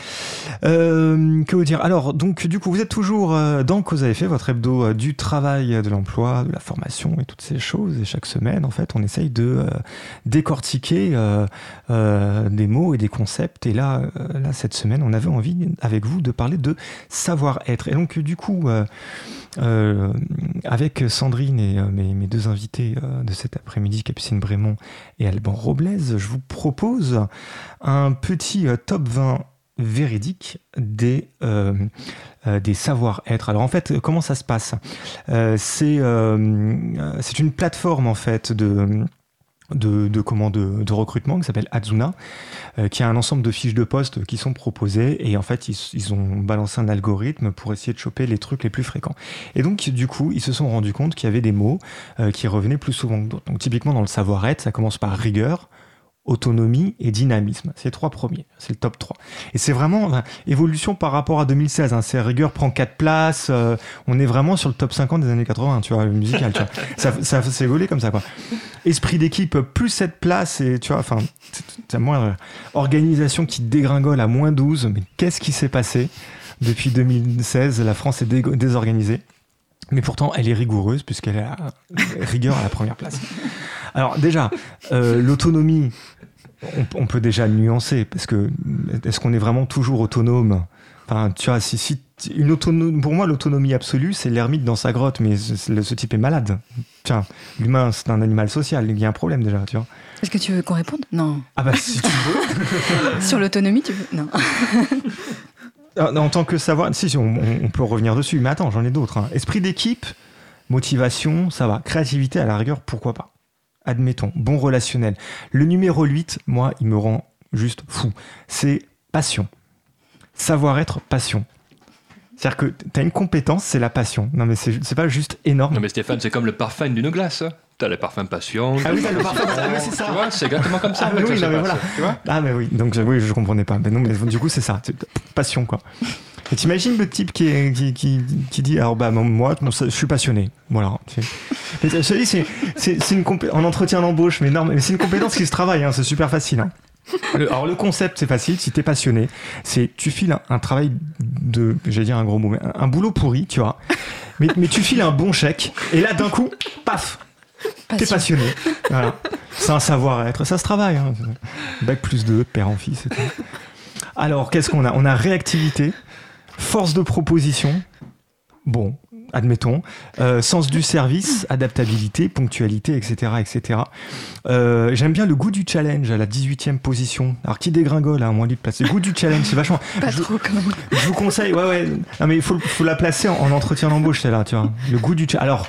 Que vous dire ? Alors, donc du coup, vous êtes toujours dans Cause à Effet, votre hebdo du travail, de l'emploi, de la formation et toutes ces choses. Et chaque semaine, en fait, on essaye de décortiquer des mots et des concepts. Et là, cette semaine, on avait envie, avec vous, de parler de savoir-être. Et donc, du coup, avec Sandrine et mes deux invités de cet après-midi, Capucine Brémond et Alban Roblez, je vous propose un petit top 20 véridique des savoir-être. Alors en fait, comment ça se passe ? C'est une plateforme en fait de recrutement qui s'appelle Adzuna, qui a un ensemble de fiches de poste qui sont proposées, et en fait ils ont balancé un algorithme pour essayer de choper les trucs les plus fréquents. Et donc du coup ils se sont rendus compte qu'il y avait des mots qui revenaient plus souvent que d'autres. Donc typiquement dans le savoir-être, ça commence par rigueur, autonomie et dynamisme. C'est les trois premiers, c'est le top 3. Et c'est vraiment évolution par rapport à 2016. Hein. C'est rigueur prend 4 places. On est vraiment sur le top 50 des années 80, tu vois, musical. Tu vois. Ça s'est évolué comme ça, quoi. Esprit d'équipe, plus 7 places. Et tu vois, enfin, c'est moins. Organisation qui dégringole à moins 12. Mais qu'est-ce qui s'est passé depuis 2016 ? La France est désorganisée. Mais pourtant, elle est rigoureuse puisqu'elle a rigueur à la première place. Alors déjà, l'autonomie, on peut déjà nuancer parce que est-ce qu'on est vraiment toujours autonome ? Enfin, tu vois, si une autonomie, pour moi, l'autonomie absolue, c'est l'ermite dans sa grotte, mais ce type est malade. Tiens, l'humain, c'est un animal social. Il y a un problème déjà, tu vois. Est-ce que tu veux qu'on réponde ? Non. Ah bah si tu veux. Sur l'autonomie, tu veux ? Non. En tant que savoir, si on peut revenir dessus, mais attends, j'en ai d'autres. Hein. Esprit d'équipe, motivation, ça va. Créativité, à la rigueur, pourquoi pas ? Admettons, bon relationnel. Le numéro 8, moi, il me rend juste fou. C'est passion. Savoir-être, passion. C'est-à-dire que t'as une compétence, c'est la passion. Non mais c'est pas juste énorme. Non mais Stéphane, c'est comme le parfum d'une glace. T'as le parfum passion. Ah oui, t'as le parfum, c'est ça. Tu vois, c'est exactement comme ça. Ah mais oui, non, mais voilà. Tu vois ? Ah mais oui, donc oui, je comprenais pas. Mais non, mais du coup, c'est ça. C'est passion, quoi. Et t'imagines le type qui dit alors bah moi je suis passionné, voilà. Je te dis c'est une compétence en entretien d'embauche, mais non, mais c'est une compétence qui se travaille, hein, c'est super facile. Hein. Alors le concept c'est facile, si t'es passionné, c'est tu files un travail de, j'allais dire un gros mot, mais un boulot pourri, tu vois. Mais tu files un bon chèque et là d'un coup, paf. T'es passionné. Voilà. C'est un savoir-être, ça se travaille. Hein. Bac plus 2, père en fils. Etc. Alors qu'est-ce qu'on a ? On a réactivité. Force de proposition, bon, admettons, sens du service, adaptabilité, ponctualité, etc. etc. J'aime bien le goût du challenge à la 18e position. Alors, qui dégringole à moins de place ? Le goût du challenge, c'est vachement... Pas trop, quand même. Je vous conseille, ouais. Non, mais il faut la placer en entretien d'embauche, celle-là, tu vois. Le goût du challenge. Alors,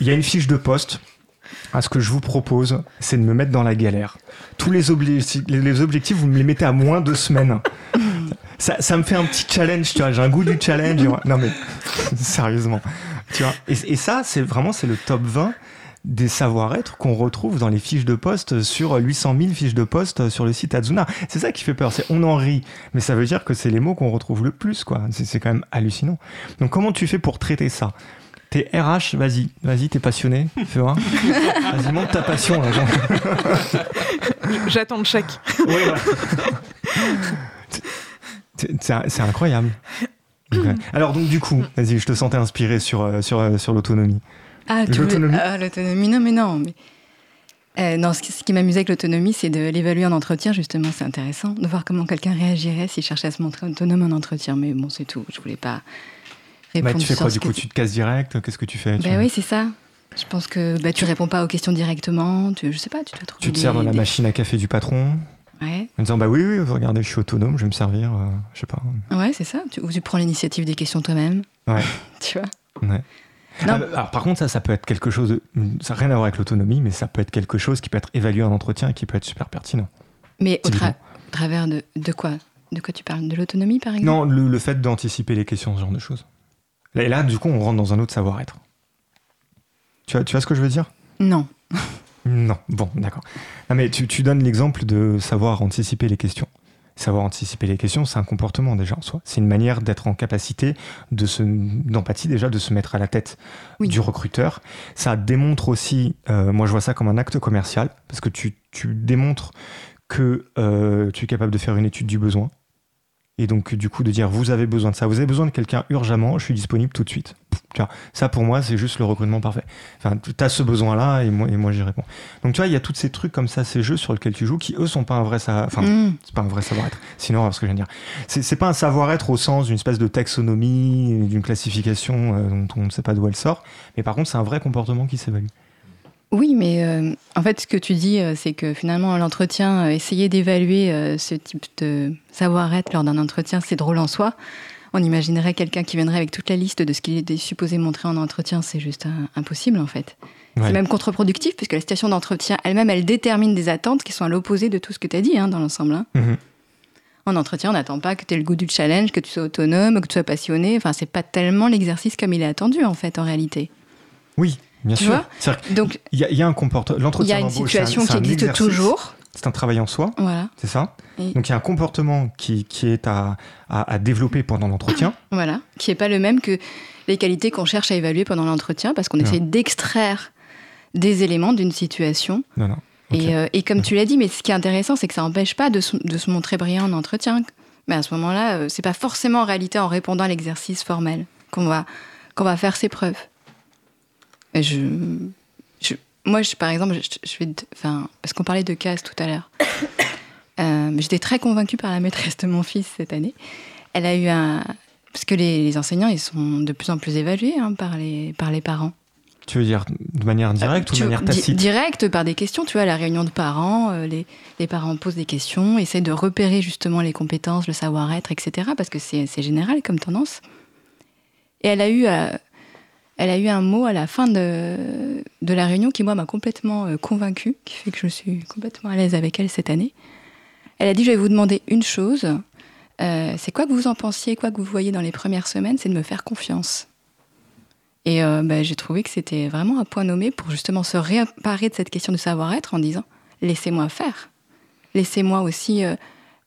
il y a une fiche de poste. Ce que je vous propose, c'est de me mettre dans la galère. Tous les objectifs, vous me les mettez à moins 2 semaines. Ça me fait un petit challenge, tu vois. J'ai un goût du challenge. Non mais sérieusement, tu vois. Et ça, c'est vraiment le top 20 des savoir-être qu'on retrouve dans les fiches de poste sur 800 000 fiches de poste sur le site Adzuna. C'est ça qui fait peur. On en rit, mais ça veut dire que c'est les mots qu'on retrouve le plus, quoi. C'est quand même hallucinant. Donc comment tu fais pour traiter ça ? T'es RH, vas-y, t'es passionné, fais voir. Vas-y, monte ta passion, là. J'attends le chèque. Oui, ouais. C'est incroyable. Okay. Alors donc du coup, vas-y, je te sentais inspiré sur l'autonomie. Ah, tu l'autonomie. L'autonomie, non. Non, ce qui m'amusait avec l'autonomie, c'est de l'évaluer en entretien, justement, c'est intéressant, de voir comment quelqu'un réagirait s'il cherchait à se montrer autonome en entretien. Mais bon, c'est tout, je voulais pas répondre. Bah, tu fais quoi du coup ? Tu te casses direct ? Qu'est-ce que tu fais ? Oui, c'est ça. Je pense que tu réponds pas aux questions directement, je sais pas, tu dois trouver. Tu te sers dans la machine à café du patron ? Ouais. En disant, bah oui, regardez, je suis autonome, je vais me servir, je sais pas. Ouais, c'est ça. Ou tu prends l'initiative des questions toi-même. Ouais. Tu vois. Ouais. Non. Alors, par contre, ça peut être quelque chose, ça n'a rien à voir avec l'autonomie, mais ça peut être quelque chose qui peut être évalué en entretien et qui peut être super pertinent. Mais au travers de quoi ? De quoi tu parles ? De l'autonomie, par exemple ? Non, le fait d'anticiper les questions, ce genre de choses. Et là, du coup, on rentre dans un autre savoir-être. Tu vois ce que je veux dire ? Non. Non, bon, d'accord. Non, mais tu donnes l'exemple de savoir anticiper les questions. Savoir anticiper les questions, c'est un comportement déjà en soi. C'est une manière d'être en capacité d'empathie déjà, de se mettre à la tête du recruteur. Ça démontre aussi, moi je vois ça comme un acte commercial, parce que tu démontres que tu es capable de faire une étude du besoin. Et donc, du coup, de dire, vous avez besoin de ça, vous avez besoin de quelqu'un urgemment, je suis disponible tout de suite. Ça, pour moi, c'est juste le recrutement parfait. Enfin, t'as ce besoin-là et moi j'y réponds. Donc, tu vois, il y a tous ces trucs comme ça, ces jeux sur lesquels tu joues, qui, eux, sont pas un vrai savoir-être. C'est pas un vrai savoir-être. Sinon, ce que je viens de dire. C'est pas un savoir-être au sens d'une espèce de taxonomie, d'une classification dont on ne sait pas d'où elle sort. Mais par contre, c'est un vrai comportement qui s'évalue. Oui, mais en fait, ce que tu dis, c'est que finalement, l'entretien, essayer d'évaluer ce type de savoir-être lors d'un entretien, c'est drôle en soi. On imaginerait quelqu'un qui viendrait avec toute la liste de ce qu'il était supposé montrer en entretien, c'est juste impossible en fait. Ouais. C'est même contre-productif, puisque la situation d'entretien elle-même, elle détermine des attentes qui sont à l'opposé de tout ce que tu as dit dans l'ensemble. Mm-hmm. En entretien, on n'attend pas que tu aies le goût du challenge, que tu sois autonome, que tu sois passionné. Enfin, c'est pas tellement l'exercice comme il est attendu en fait, en réalité. Oui. Bien sûr. Donc, il y a un comportement. L'entretien d'embauche, c'est un exercice. Existe toujours. C'est un travail en soi. Voilà. C'est ça. Et... donc, il y a un comportement qui est à développer pendant l'entretien. Voilà. Qui n'est pas le même que les qualités qu'on cherche à évaluer pendant l'entretien, parce qu'on essaie d'extraire des éléments d'une situation. Non. Okay. Et comme tu l'as dit, mais ce qui est intéressant, c'est que ça n'empêche pas de se montrer brillant en entretien. Mais à ce moment-là, ce n'est pas forcément en réalité en répondant à l'exercice formel qu'on va faire ses preuves. Moi, par exemple, parce qu'on parlait de cases tout à l'heure, j'étais très convaincue par la maîtresse de mon fils cette année. Elle a eu parce que les enseignants, ils sont de plus en plus évalués par les parents. Tu veux dire de manière directe ou de manière tacite ? Directe, par des questions. Tu vois, à la réunion de parents, les parents posent des questions, essayent de repérer justement les compétences, le savoir-être, etc. Parce que c'est général comme tendance. Et elle a eu un mot à la fin de la réunion qui, moi, m'a complètement convaincue, qui fait que je suis complètement à l'aise avec elle cette année. Elle a dit « Je vais vous demander une chose, c'est quoi que vous en pensiez, quoi que vous voyez dans les premières semaines, c'est de me faire confiance. » Et j'ai trouvé que c'était vraiment un point nommé pour justement se réemparer de cette question de savoir-être en disant « Laissez-moi faire, laissez-moi aussi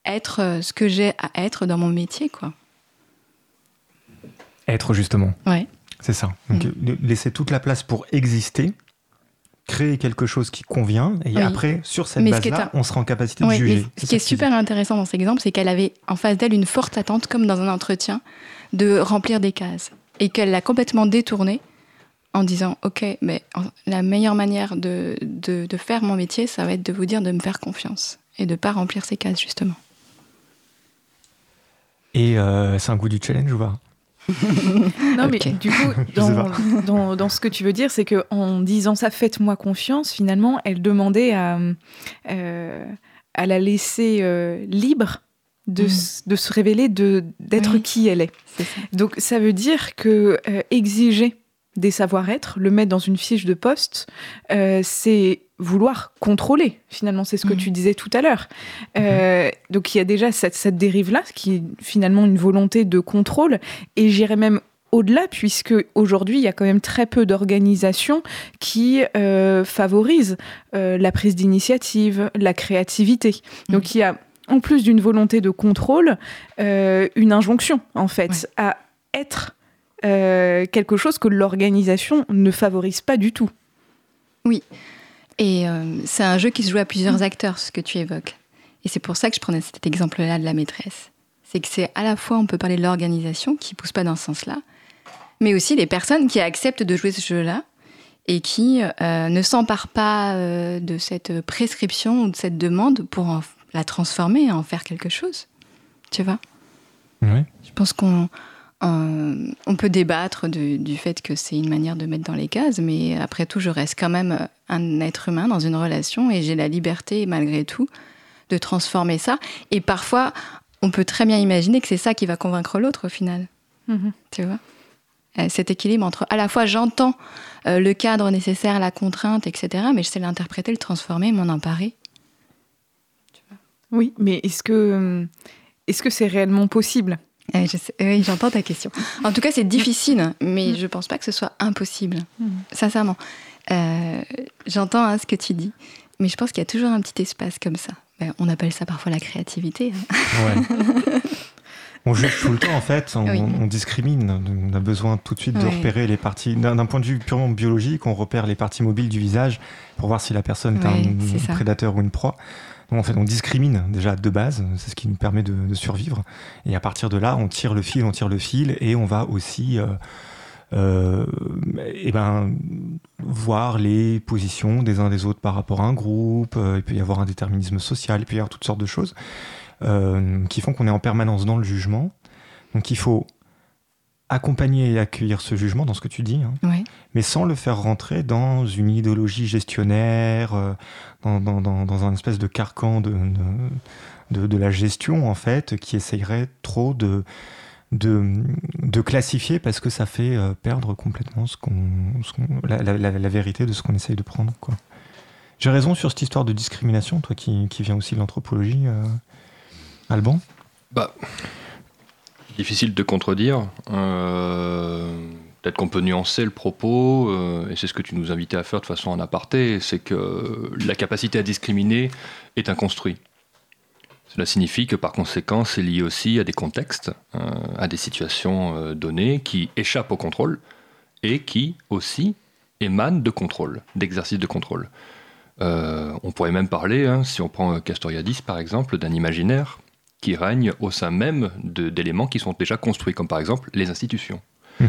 être ce que j'ai à être dans mon métier. » quoi. Être, justement. Ouais. C'est ça. Donc, laisser toute la place pour exister, créer quelque chose qui convient, et après, sur cette base-là, on sera en capacité de juger. Ce qui est super intéressant dans cet exemple, c'est qu'elle avait en face d'elle une forte attente, comme dans un entretien, de remplir des cases. Et qu'elle l'a complètement détournée en disant « Ok, mais la meilleure manière de faire mon métier, ça va être de vous dire de me faire confiance et de ne pas remplir ces cases, justement. » Et c'est un goût du challenge, ou pas ? Non, okay. Mais du coup, dans ce que tu veux dire, c'est qu'en disant ça, faites-moi confiance, finalement, elle demandait à la laisser libre de se révéler, d'être qui elle est. C'est ça. Donc, ça veut dire que exiger des savoir-être, le mettre dans une fiche de poste, c'est vouloir contrôler, finalement, c'est ce que tu disais tout à l'heure. Donc, il y a déjà cette dérive-là, qui est finalement une volonté de contrôle, et j'irais même au-delà, puisque aujourd'hui, il y a quand même très peu d'organisations qui favorisent la prise d'initiative, la créativité. Donc, il y a, en plus d'une volonté de contrôle, une injonction, en fait, à être quelque chose que l'organisation ne favorise pas du tout. Oui. Et c'est un jeu qui se joue à plusieurs acteurs, ce que tu évoques. Et c'est pour ça que je prenais cet exemple-là de la maîtresse. C'est que c'est à la fois, on peut parler de l'organisation, qui ne pousse pas dans ce sens-là, mais aussi les personnes qui acceptent de jouer ce jeu-là et qui ne s'emparent pas de cette prescription ou de cette demande pour la transformer, en faire quelque chose. Tu vois ? Oui. Je pense qu'on... on peut débattre du fait que c'est une manière de mettre dans les cases, mais après tout, je reste quand même un être humain dans une relation et j'ai la liberté, malgré tout, de transformer ça. Et parfois, on peut très bien imaginer que c'est ça qui va convaincre l'autre, au final. Mmh. Tu vois ? Cet équilibre entre, à la fois, j'entends le cadre nécessaire, la contrainte, etc., mais je sais l'interpréter, le transformer, m'en emparer. Tu vois ? Oui, mais est-ce que c'est réellement possible ? Oui, j'entends ta question. En tout cas, c'est difficile, mais je ne pense pas que ce soit impossible, sincèrement. J'entends ce que tu dis, mais je pense qu'il y a toujours un petit espace comme ça. On appelle ça parfois la créativité. Ouais. On juge tout le temps, en fait. On discrimine. On a besoin tout de suite de repérer les parties... D'un point de vue purement biologique, on repère les parties mobiles du visage pour voir si la personne est un prédateur ou une proie. Nous, en fait, on discrimine déjà de base, c'est ce qui nous permet de survivre. Et à partir de là, on tire le fil, et on va aussi voir les positions des uns des autres par rapport à un groupe. Il peut y avoir un déterminisme social, il peut y avoir toutes sortes de choses qui font qu'on est en permanence dans le jugement. Donc il faut accompagner et accueillir ce jugement dans ce que tu dis, hein, oui. Mais sans le faire rentrer dans une idéologie gestionnaire, dans un espèce de carcan de la gestion, en fait, qui essayerait trop de classifier, parce que ça fait perdre complètement la vérité de ce qu'on essaye de prendre, quoi. J'ai raison sur cette histoire de discrimination, toi qui viens aussi de l'anthropologie, Alban ? Bah... difficile de contredire. Peut-être qu'on peut nuancer le propos, et c'est ce que tu nous invitais à faire de façon en aparté, c'est que la capacité à discriminer est un construit. Cela signifie que par conséquent, c'est lié aussi à des contextes, à des situations données qui échappent au contrôle et qui aussi émanent de contrôle, d'exercice de contrôle. On pourrait même parler, hein, si on prend Castoriadis par exemple, d'un imaginaire qui règnent au sein même d'éléments qui sont déjà construits, comme par exemple les institutions. Mmh.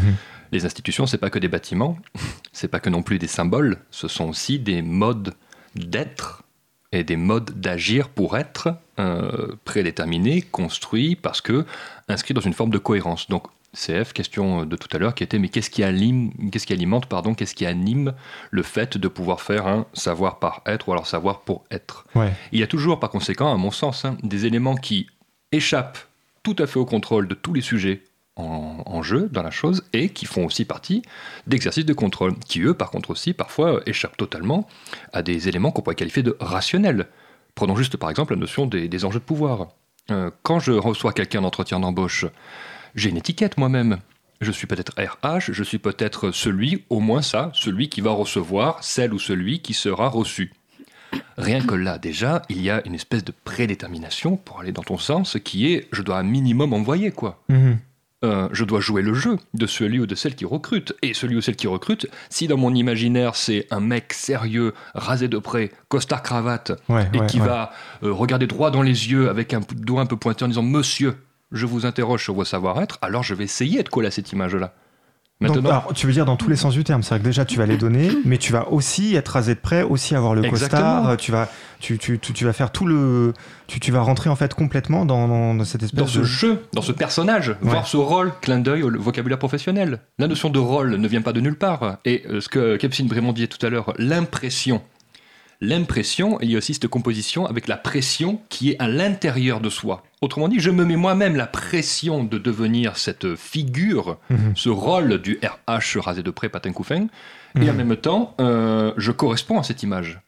Les institutions, c'est pas que des bâtiments, c'est pas que non plus des symboles, ce sont aussi des modes d'être et des modes d'agir pour être prédéterminés, construits, parce que inscrits dans une forme de cohérence. Donc, CF, question de tout à l'heure, qui était, mais qu'est-ce qui anime le fait de pouvoir faire un savoir par être, ou alors savoir pour être. Ouais. Il y a toujours, par conséquent, à mon sens, des éléments qui échappent tout à fait au contrôle de tous les sujets en jeu, dans la chose, et qui font aussi partie d'exercices de contrôle, qui eux, par contre aussi, parfois, échappent totalement à des éléments qu'on pourrait qualifier de rationnels. Prenons juste, par exemple, la notion des enjeux de pouvoir. Quand je reçois quelqu'un d'entretien d'embauche, j'ai une étiquette moi-même. Je suis peut-être RH, je suis peut-être celui qui va recevoir, celle ou celui qui sera reçu. Rien que là, déjà, il y a une espèce de prédétermination, pour aller dans ton sens, qui est, je dois un minimum envoyer, quoi. Mmh. Je dois jouer le jeu de celui ou de celle qui recrute. Et celui ou celle qui recrute, si dans mon imaginaire c'est un mec sérieux, rasé de près, costard-cravate, va regarder droit dans les yeux avec un doigt un peu pointé en disant « Monsieur ». Je vous interroge sur vos savoir-être, alors je vais essayer de coller à cette image-là. Maintenant, alors, tu veux dire dans tous les sens du terme, c'est-à-dire que déjà tu vas les donner, mais tu vas aussi être rasé de près, aussi avoir le costard, tu vas faire tout le... Tu vas rentrer en fait complètement dans cette espèce de... Dans ce jeu, dans ce personnage, voir ce rôle, clin d'œil au vocabulaire professionnel. La notion de rôle ne vient pas de nulle part. Et ce que Capucine Brémond disait tout à l'heure, l'impression, il y a aussi cette composition avec la pression qui est à l'intérieur de soi. Autrement dit, je me mets moi-même la pression de devenir cette figure, ce rôle du RH rasé de près, patin couffin, et en même temps, je corresponds à cette image.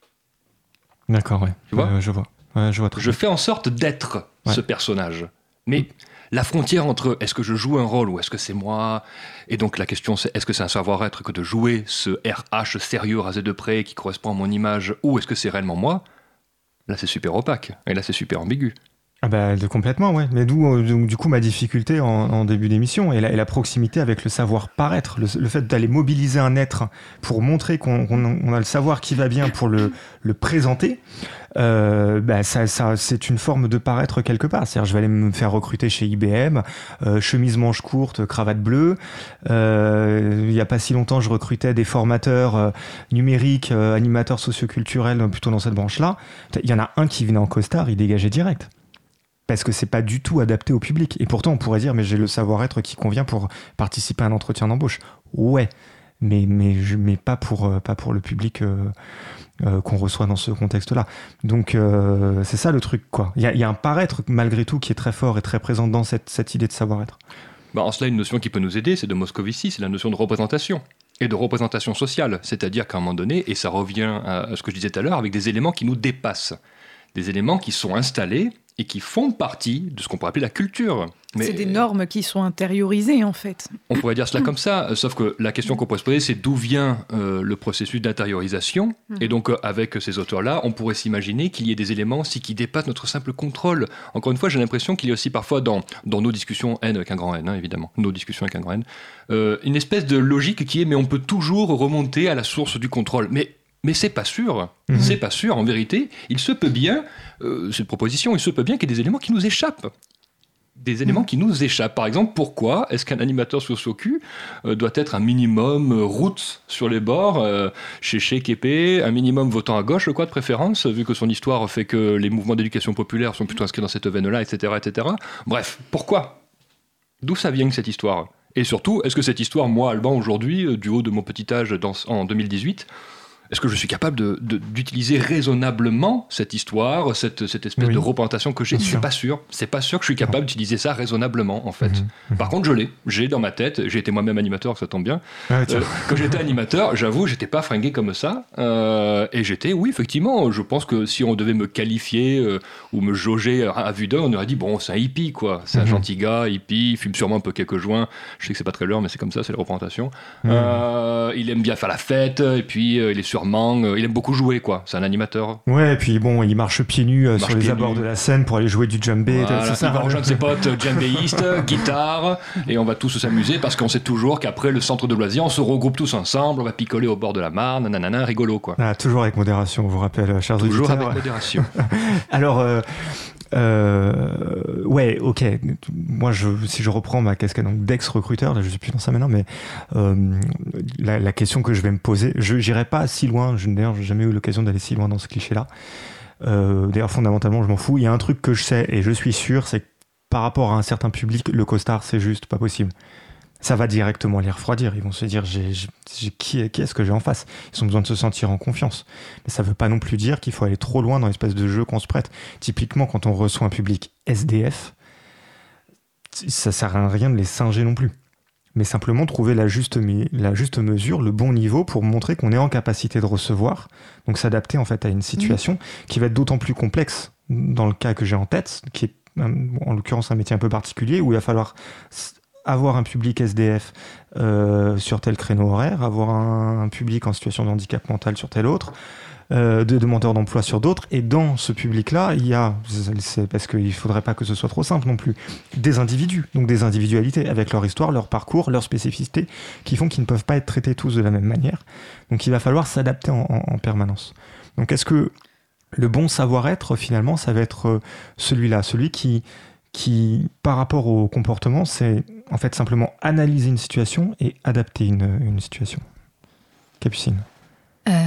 D'accord, oui. Tu vois ? Je vois. Ouais, je vois très bien. Je fais en sorte d'être ce personnage. Mais... la frontière entre est-ce que je joue un rôle ou est-ce que c'est moi ? Et donc la question c'est, est-ce que c'est un savoir-être que de jouer ce RH sérieux rasé de près qui correspond à mon image, ou est-ce que c'est réellement moi ? Là c'est super opaque et là c'est super ambigu. Ah bah, complètement, ouais. Mais d'où du coup ma difficulté en début d'émission et la proximité avec le savoir-paraître, le fait d'aller mobiliser un être pour montrer qu'on a le savoir qui va bien pour le présenter, c'est une forme de paraître quelque part. C'est-à-dire je vais aller me faire recruter chez IBM, chemise manche courte, cravate bleue. Il y a pas si longtemps je recrutais des formateurs numériques, animateurs socioculturels, plutôt dans cette branche-là. Il y en a un qui venait en costard, il dégageait direct. Parce que c'est pas du tout adapté au public. Et pourtant, on pourrait dire, mais j'ai le savoir-être qui convient pour participer à un entretien d'embauche. Ouais, mais pas pour le public qu'on reçoit dans ce contexte-là. Donc, c'est ça le truc, quoi. Il y a un paraître, malgré tout, qui est très fort et très présent dans cette idée de savoir-être. Bah, en cela, une notion qui peut nous aider, c'est de Moscovici, c'est la notion de représentation. Et de représentation sociale. C'est-à-dire qu'à un moment donné, et ça revient à ce que je disais tout à l'heure, avec des éléments qui nous dépassent. Des éléments qui sont installés et qui font partie de ce qu'on pourrait appeler la culture. Mais c'est des normes qui sont intériorisées, en fait. On pourrait dire cela comme ça, sauf que la question qu'on pourrait se poser, c'est d'où vient le processus d'intériorisation. Et donc, avec ces auteurs-là, on pourrait s'imaginer qu'il y ait des éléments aussi qui dépassent notre simple contrôle. Encore une fois, j'ai l'impression qu'il y a aussi parfois, dans nos discussions N avec un grand N, hein, évidemment, une espèce de logique qui est « mais on peut toujours remonter à la source du contrôle ». Mais Mais c'est pas sûr, c'est pas sûr. En vérité, il se peut bien, cette proposition, il se peut bien qu'il y ait des éléments qui nous échappent. Des éléments qui nous échappent. Par exemple, pourquoi est-ce qu'un animateur sur SOQ doit être un minimum route sur les bords, chez Kepé, un minimum votant à gauche, quoi, de préférence, vu que son histoire fait que les mouvements d'éducation populaire sont plutôt inscrits dans cette veine-là, etc., etc. Bref, pourquoi ? D'où ça vient cette histoire ? Et surtout, est-ce que cette histoire, moi, Alban, aujourd'hui, du haut de mon petit âge en 2018, est-ce que je suis capable d'utiliser raisonnablement cette histoire, cette espèce de représentation que j'ai ? C'est pas sûr. C'est pas sûr que je suis capable d'utiliser ça raisonnablement, en fait. Par contre, je l'ai. J'ai dans ma tête, j'ai été moi-même animateur, ça tombe bien. Ah, quand j'étais animateur, j'avoue, j'étais pas fringué comme ça. Et j'étais, oui, effectivement, je pense que si on devait me qualifier ou me jauger à vue d'œil, on aurait dit, bon, c'est un hippie, quoi. C'est un gentil gars, hippie, il fume sûrement un peu quelques joints. Je sais que c'est pas très l'heure, mais c'est comme ça, c'est la représentation. Il aime bien faire la fête, et puis il est il aime beaucoup jouer, quoi. C'est un animateur. Ouais, et puis bon, il marche pieds nus sur les abords de la scène pour aller jouer du djembé. Voilà, il va rejoindre ses potes djembéistes, guitare, et on va tous s'amuser parce qu'on sait toujours qu'après le centre de loisirs, on se regroupe tous ensemble, on va picoler au bord de la Marne, nanana, rigolo, quoi. Ah, toujours avec modération, on vous rappelle, chers auditeurs. Toujours avec modération. Alors, ouais, ok. Moi, si je reprends ma casquette d'ex-recruteur, là, je suis plus dans ça maintenant, mais la question que je vais me poser, j'irai pas si loin. D'ailleurs, j'ai jamais eu l'occasion d'aller si loin dans ce cliché-là. D'ailleurs, fondamentalement, je m'en fous. Il y a un truc que je sais et je suis sûr, c'est que par rapport à un certain public, le costard, c'est juste pas possible. Ça va directement les refroidir. Ils vont se dire, qui est-ce que j'ai en face ? Ils ont besoin de se sentir en confiance. Mais ça ne veut pas non plus dire qu'il faut aller trop loin dans l'espèce de jeu qu'on se prête. Typiquement, quand on reçoit un public SDF, ça ne sert à rien de les singer non plus. Mais simplement trouver la juste mesure, le bon niveau pour montrer qu'on est en capacité de recevoir, donc s'adapter en fait à une situation qui va être d'autant plus complexe dans le cas que j'ai en tête, qui est en l'occurrence un métier un peu particulier où il va falloir avoir un public SDF sur tel créneau horaire, avoir un public en situation de handicap mental sur tel autre, de demandeurs d'emploi sur d'autres, et dans ce public-là, il y a, c'est parce qu'il ne faudrait pas que ce soit trop simple non plus, des individus, donc des individualités, avec leur histoire, leur parcours, leur spécificité, qui font qu'ils ne peuvent pas être traités tous de la même manière. Donc il va falloir s'adapter en permanence. Donc est-ce que le bon savoir-être, finalement, ça va être celui-là, celui qui, par rapport au comportement, c'est en fait simplement analyser une situation et adapter une situation. Capucine.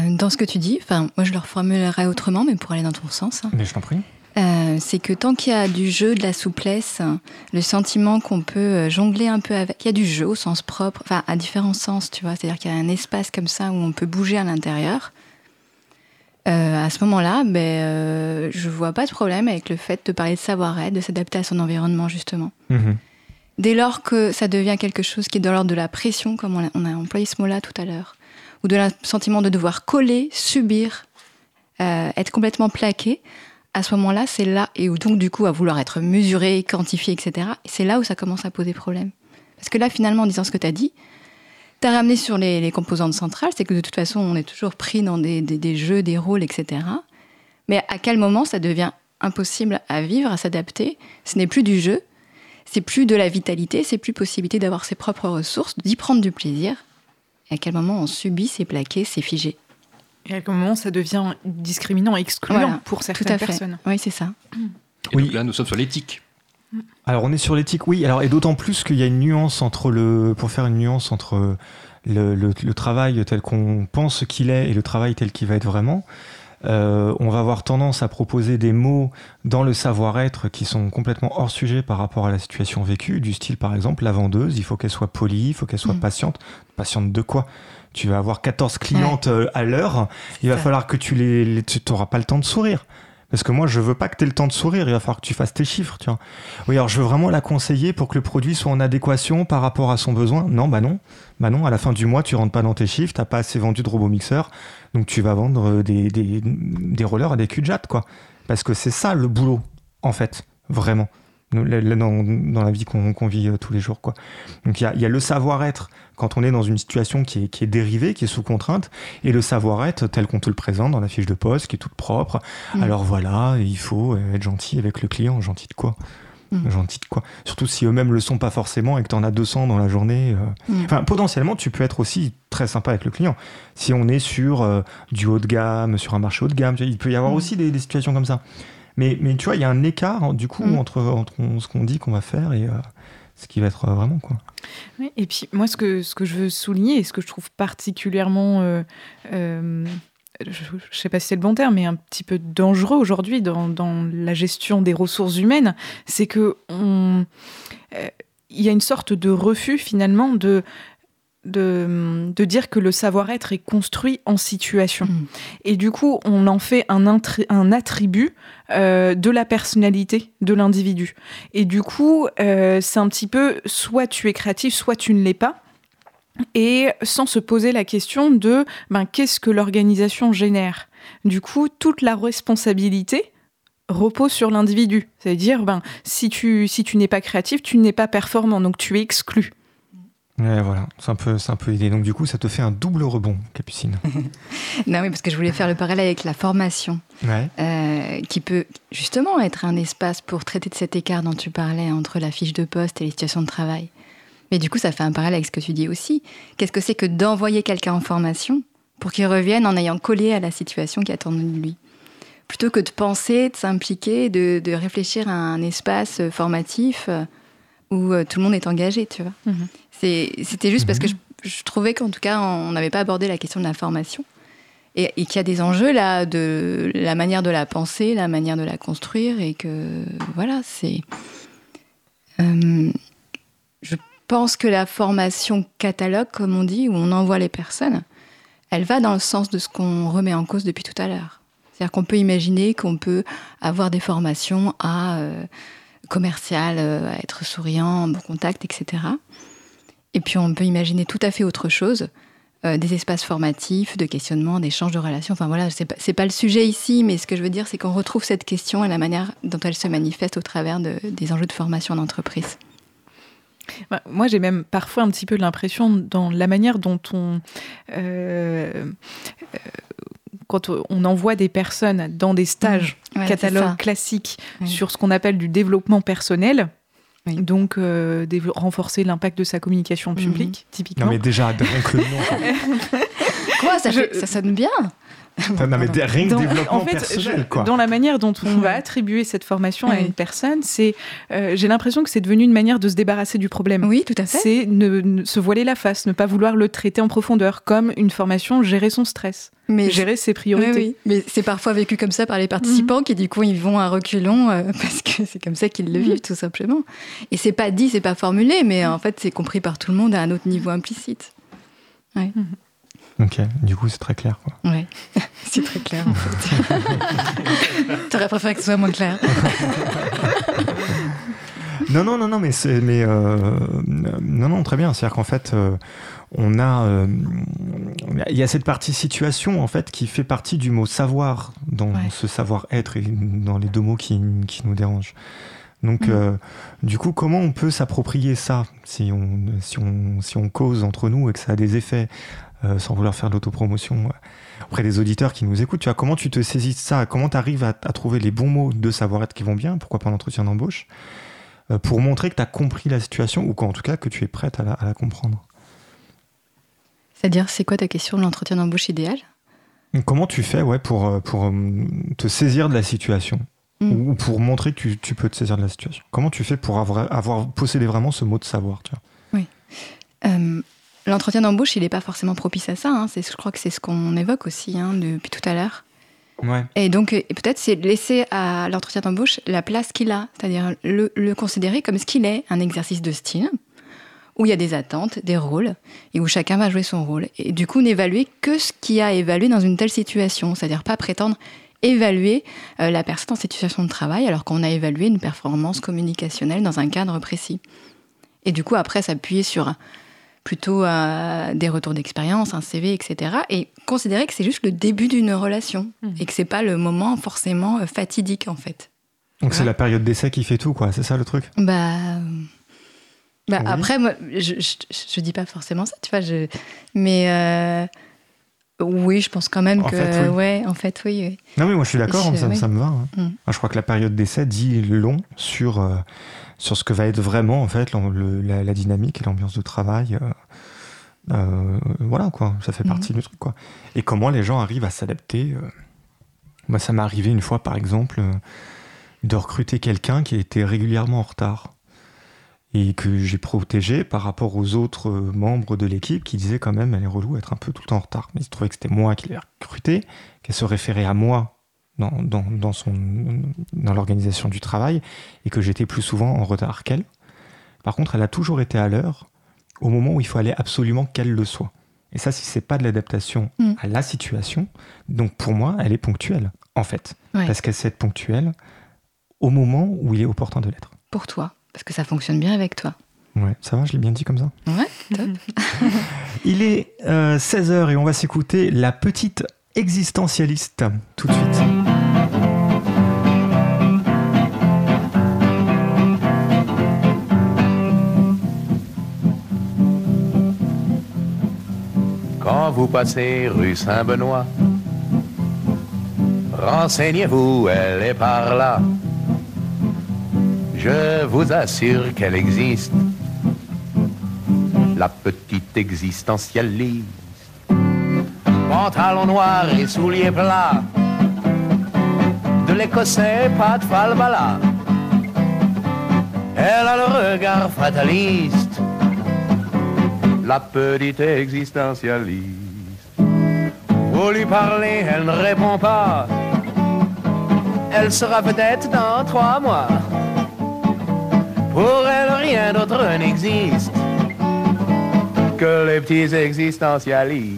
Dans ce que tu dis, moi je le reformulerais autrement, mais pour aller dans ton sens. Hein, mais je t'en prie. C'est que tant qu'il y a du jeu, de la souplesse, le sentiment qu'on peut jongler un peu avec, il y a du jeu au sens propre, enfin à différents sens, tu vois, c'est-à-dire qu'il y a un espace comme ça où on peut bouger à l'intérieur. À ce moment-là, je vois pas de problème avec le fait de parler de savoir-être, de s'adapter à son environnement, justement. Dès lors que ça devient quelque chose qui est dans l'ordre de la pression, comme on a employé ce mot-là tout à l'heure, ou de sentiment de devoir coller, subir, être complètement plaqué, à ce moment-là, c'est là, et où, donc du coup à vouloir être mesuré, quantifié, etc., c'est là où ça commence à poser problème. Parce que là, finalement, en disant ce que tu as dit, t'as ramené sur les composantes centrales, c'est que de toute façon, on est toujours pris dans des jeux, des rôles, etc. Mais à quel moment ça devient impossible à vivre, à s'adapter ? Ce n'est plus du jeu, c'est plus de la vitalité, c'est plus possibilité d'avoir ses propres ressources, d'y prendre du plaisir. Et à quel moment on subit, c'est plaqué, c'est figé ? Et à quel moment ça devient discriminant, excluant, voilà, pour certaines personnes ? Oui, c'est ça. Et donc là, nous sommes sur l'éthique. Alors on est sur l'éthique, oui. Alors, et d'autant plus qu'il y a une nuance entre le travail tel qu'on pense qu'il est et le travail tel qu'il va être vraiment. On va avoir tendance à proposer des mots dans le savoir-être qui sont complètement hors sujet par rapport à la situation vécue, du style par exemple la vendeuse, il faut qu'elle soit polie, il faut qu'elle soit patiente. Patiente de quoi ? Tu vas avoir 14 clientes à l'heure, il va falloir que tu n'auras pas le temps de sourire. Parce que moi, je veux pas que tu aies le temps de sourire, il va falloir que tu fasses tes chiffres, tu vois. Oui, alors je veux vraiment la conseiller pour que le produit soit en adéquation par rapport à son besoin. Non, bah non, à la fin du mois, tu rentres pas dans tes chiffres, t'as pas assez vendu de robot mixeur, donc tu vas vendre des rollers à des culs de jatte, quoi. Parce que c'est ça le boulot, en fait, vraiment, dans la vie qu'on vit tous les jours, quoi. Donc il y a le savoir-être quand on est dans une situation qui est dérivée, qui est sous contrainte, et le savoir-être tel qu'on te le présente dans la fiche de poste, qui est toute propre. Alors voilà, il faut être gentil avec le client. Gentil de quoi ? gentils, quoi. Surtout si eux-mêmes le sont pas forcément et que t'en as 200 dans la journée. Enfin, potentiellement, tu peux être aussi très sympa avec le client. Si on est sur du haut de gamme, sur un marché haut de gamme, il peut y avoir aussi des situations comme ça. Mais tu vois, il y a un écart, hein, du coup, entre ce qu'on dit qu'on va faire et ce qui va être vraiment, quoi. Oui, et puis, moi, ce que je veux souligner et ce que je trouve particulièrement... je ne sais pas si c'est le bon terme, mais un petit peu dangereux aujourd'hui dans la gestion des ressources humaines, c'est que il y a une sorte de refus finalement de dire que le savoir-être est construit en situation. Et du coup, on en fait un attribut de la personnalité de l'individu. Et du coup, c'est un petit peu soit tu es créatif, soit tu ne l'es pas. Et sans se poser la question de qu'est-ce que l'organisation génère. Du coup, toute la responsabilité repose sur l'individu. C'est-à-dire, si tu n'es pas créatif, tu n'es pas performant, donc tu es exclu. Ouais, voilà, c'est un peu idée. Donc du coup, ça te fait un double rebond, Capucine. Non, oui, parce que je voulais faire le parallèle avec la formation, qui peut justement être un espace pour traiter de cet écart dont tu parlais entre la fiche de poste et les situations de travail. Mais du coup, ça fait un parallèle avec ce que tu dis aussi. Qu'est-ce que c'est que d'envoyer quelqu'un en formation pour qu'il revienne en ayant collé à la situation qui attend de lui ? Plutôt que de penser, de s'impliquer, de réfléchir à un espace formatif où tout le monde est engagé, tu vois. C'était juste parce que je trouvais qu'en tout cas, on n'avait pas abordé la question de la formation et qu'il y a des enjeux là, de la manière de la penser, la manière de la construire et que, voilà, c'est... Je pense que la formation catalogue, comme on dit, où on envoie les personnes, elle va dans le sens de ce qu'on remet en cause depuis tout à l'heure. C'est-à-dire qu'on peut imaginer qu'on peut avoir des formations à commercial, à être souriant, bon contact, etc. Et puis on peut imaginer tout à fait autre chose, des espaces formatifs, de questionnement, d'échange de relations. Enfin voilà, c'est pas le sujet ici, mais ce que je veux dire, c'est qu'on retrouve cette question et la manière dont elle se manifeste au travers des enjeux de formation en entreprise. Moi, j'ai même parfois un petit peu l'impression, dans la manière dont quand on envoie des personnes dans des stages catalogues classiques sur ce qu'on appelle du développement personnel, donc renforcer l'impact de sa communication publique, typiquement. Non mais déjà, donc le nom... Quoi, ça sonne bien. Non, mais rien que développement personnel, quoi. Dans la manière dont on va attribuer cette formation à une personne, j'ai l'impression que c'est devenu une manière de se débarrasser du problème. Oui, tout à fait. C'est se voiler la face, ne pas vouloir le traiter en profondeur, comme une formation gérer son stress, gérer ses priorités. Oui. Mais c'est parfois vécu comme ça par les participants qui, du coup, ils vont à reculons parce que c'est comme ça qu'ils le vivent, tout simplement. Et c'est pas dit, c'est pas formulé, mais en fait, c'est compris par tout le monde à un autre niveau implicite. Oui. Ok, du coup, c'est très clair, quoi. Oui, c'est très clair, en fait. T'aurais préféré que ce soit moins clair. Non, mais c'est... non, très bien. C'est-à-dire qu'en fait, il y a cette partie situation, en fait, qui fait partie du mot savoir, dans ce savoir-être, et dans les deux mots qui nous dérangent. Donc, du coup, comment on peut s'approprier ça, si on cause entre nous et que ça a des effets, sans vouloir faire de l'autopromotion auprès des auditeurs qui nous écoutent, tu vois, comment tu te saisis de ça, comment tu arrives à trouver les bons mots de savoir-être qui vont bien, pourquoi pas l'entretien d'embauche, pour montrer que tu as compris la situation, ou qu'en tout cas que tu es prête à la comprendre. C'est-à-dire, c'est quoi ta question de l'entretien d'embauche idéal ? Comment tu fais pour te saisir de la situation, ou pour montrer que tu peux te saisir de la situation ? Comment tu fais pour avoir possédé vraiment ce mot de savoir, tu vois ? Oui. L'entretien d'embauche, il n'est pas forcément propice à ça. Je crois que c'est ce qu'on évoque aussi depuis tout à l'heure. Ouais. Et donc, peut-être, c'est laisser à l'entretien d'embauche la place qu'il a. C'est-à-dire le considérer comme ce qu'il est, un exercice de style, où il y a des attentes, des rôles, et où chacun va jouer son rôle. Et du coup, n'évaluer que ce qu'il y a évalué dans une telle situation. C'est-à-dire pas prétendre évaluer la personne en situation de travail, alors qu'on a évalué une performance communicationnelle dans un cadre précis. Et du coup, après, s'appuyer sur... plutôt à des retours d'expérience, un CV, etc. Et considérer que c'est juste le début d'une relation et que c'est pas le moment forcément fatidique, en fait. Donc c'est la période d'essai qui fait tout, quoi. C'est ça, le truc ? Après, moi, je dis pas forcément ça, tu vois. Mais Oui, je pense quand même en que... Fait, oui. Ouais, en fait, oui, oui. Non, mais moi, je suis d'accord, ça me va. Hein. Mm. Je crois que la période d'essai dit long sur ce que va être vraiment, en fait, la dynamique et l'ambiance de travail. Voilà, quoi. Ça fait partie du truc, quoi. Et comment les gens arrivent à s'adapter. Moi, ça m'est arrivé une fois, par exemple, de recruter quelqu'un qui était régulièrement en retard. Et que j'ai protégé par rapport aux autres membres de l'équipe qui disaient quand même elle est relou être un peu tout le temps en retard. Mais il se trouvait que c'était moi qui l'ai recruté, qu'elle se référait à moi dans l'organisation du travail et que j'étais plus souvent en retard qu'elle. Par contre, elle a toujours été à l'heure au moment où il fallait absolument qu'elle le soit. Et ça, si c'est pas de l'adaptation à la situation, donc pour moi, elle est ponctuelle en fait. Ouais. Parce qu'elle sait être ponctuelle au moment où il est opportun de l'être. Pour toi. Parce que ça fonctionne bien avec toi. Ouais, ça va, je l'ai bien dit comme ça. Ouais, top. Il est 16h et on va s'écouter La petite existentialiste tout de suite. Quand vous passez rue Saint-Benoît, renseignez-vous, elle est par là. Je vous assure qu'elle existe, la petite existentialiste. Pantalon noir et souliers plats, de l'écossais pas de falbala. Elle a le regard fataliste, la petite existentialiste. Vous lui parlez, elle ne répond pas, elle sera peut-être dans 3 mois. Pour elle, rien d'autre n'existe que les petits existentialistes.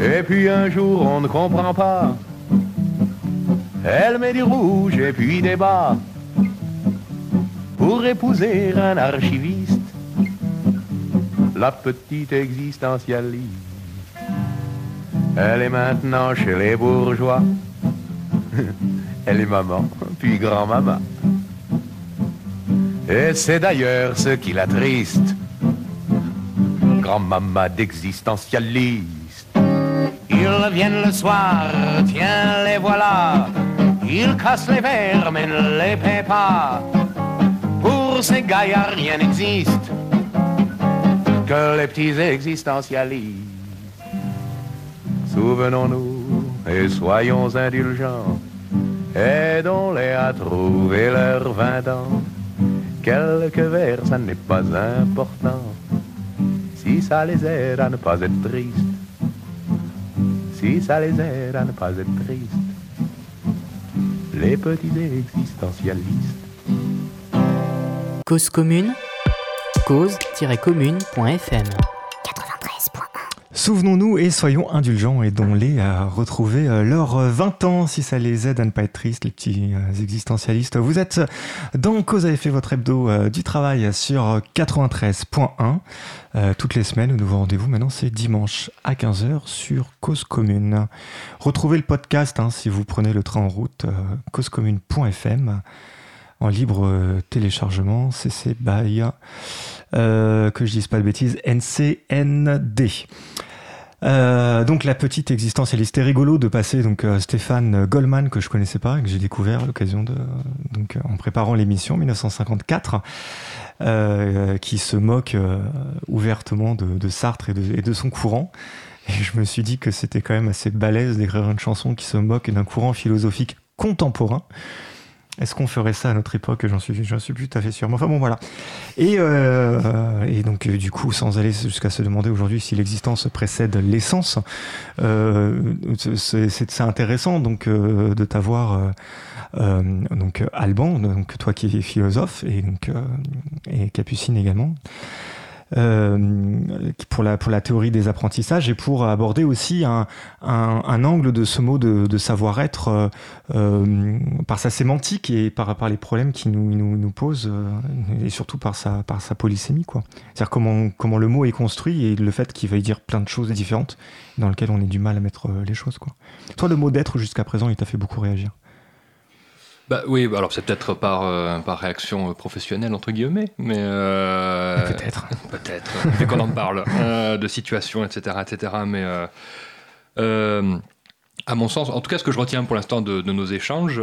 Et puis un jour, on ne comprend pas. Elle met du rouge et puis des bas pour épouser un archiviste, la petite existentialiste. Elle est maintenant chez les bourgeois. Elle est maman, puis grand-maman. Et c'est d'ailleurs ce qui l'attriste, grand-maman d'existentialiste. Ils reviennent le soir, tiens les voilà, ils cassent les verres mais ne les paient pas. Pour ces gaillards rien n'existe que les petits existentialistes. Souvenons-nous et soyons indulgents, aidons-les à trouver leurs 20 ans. Quelques vers, ça n'est pas important, si ça les aide à ne pas être triste, si ça les aide à ne pas être triste, les petits existentialistes. Cause commune, cause-commune.fm 93.1. Souvenons-nous et soyons indulgents, et aidons-les à retrouver leurs 20 ans, si ça les aide à ne pas être tristes, les petits existentialistes. Vous êtes dans Cause à Effet, votre hebdo du travail sur 93.1. Toutes les semaines, nous vous rendez-vous maintenant, c'est dimanche à 15h sur Cause Commune. Retrouvez le podcast, si vous prenez le train en route, causecommune.fm. En libre téléchargement, CC BY, que je dise pas de bêtises, NCND. Donc la petite existentialiste. C'était rigolo de passer donc Stéphane Goldman, que je connaissais pas et que j'ai découvert à l'occasion de en préparant l'émission 1954, qui se moque ouvertement de Sartre et de son courant. Et je me suis dit que c'était quand même assez balèze d'écrire une chanson qui se moque d'un courant philosophique contemporain. Est-ce qu'on ferait ça à notre époque ? J'en suis plus tout à fait sûr. Mais enfin bon, voilà. Et donc, du coup, sans aller jusqu'à se demander aujourd'hui si l'existence précède l'essence, c'est intéressant donc de t'avoir, donc Alban, donc toi qui es philosophe et Capucine également. Pour la théorie des apprentissages et pour aborder aussi un angle de ce mot de savoir-être par sa sémantique et par les problèmes qu'il nous pose et surtout par sa polysémie, quoi. C'est-à-dire comment le mot est construit et le fait qu'il veuille dire plein de choses différentes dans lesquelles on a du mal à mettre les choses, quoi. Toi, le mot d'être jusqu'à présent, il t'a fait beaucoup réagir. Oui, alors c'est peut-être par réaction professionnelle, entre guillemets, mais peut-être, vu qu'on en parle, de situation, etc. Mais à mon sens, en tout cas, ce que je retiens pour l'instant de nos échanges,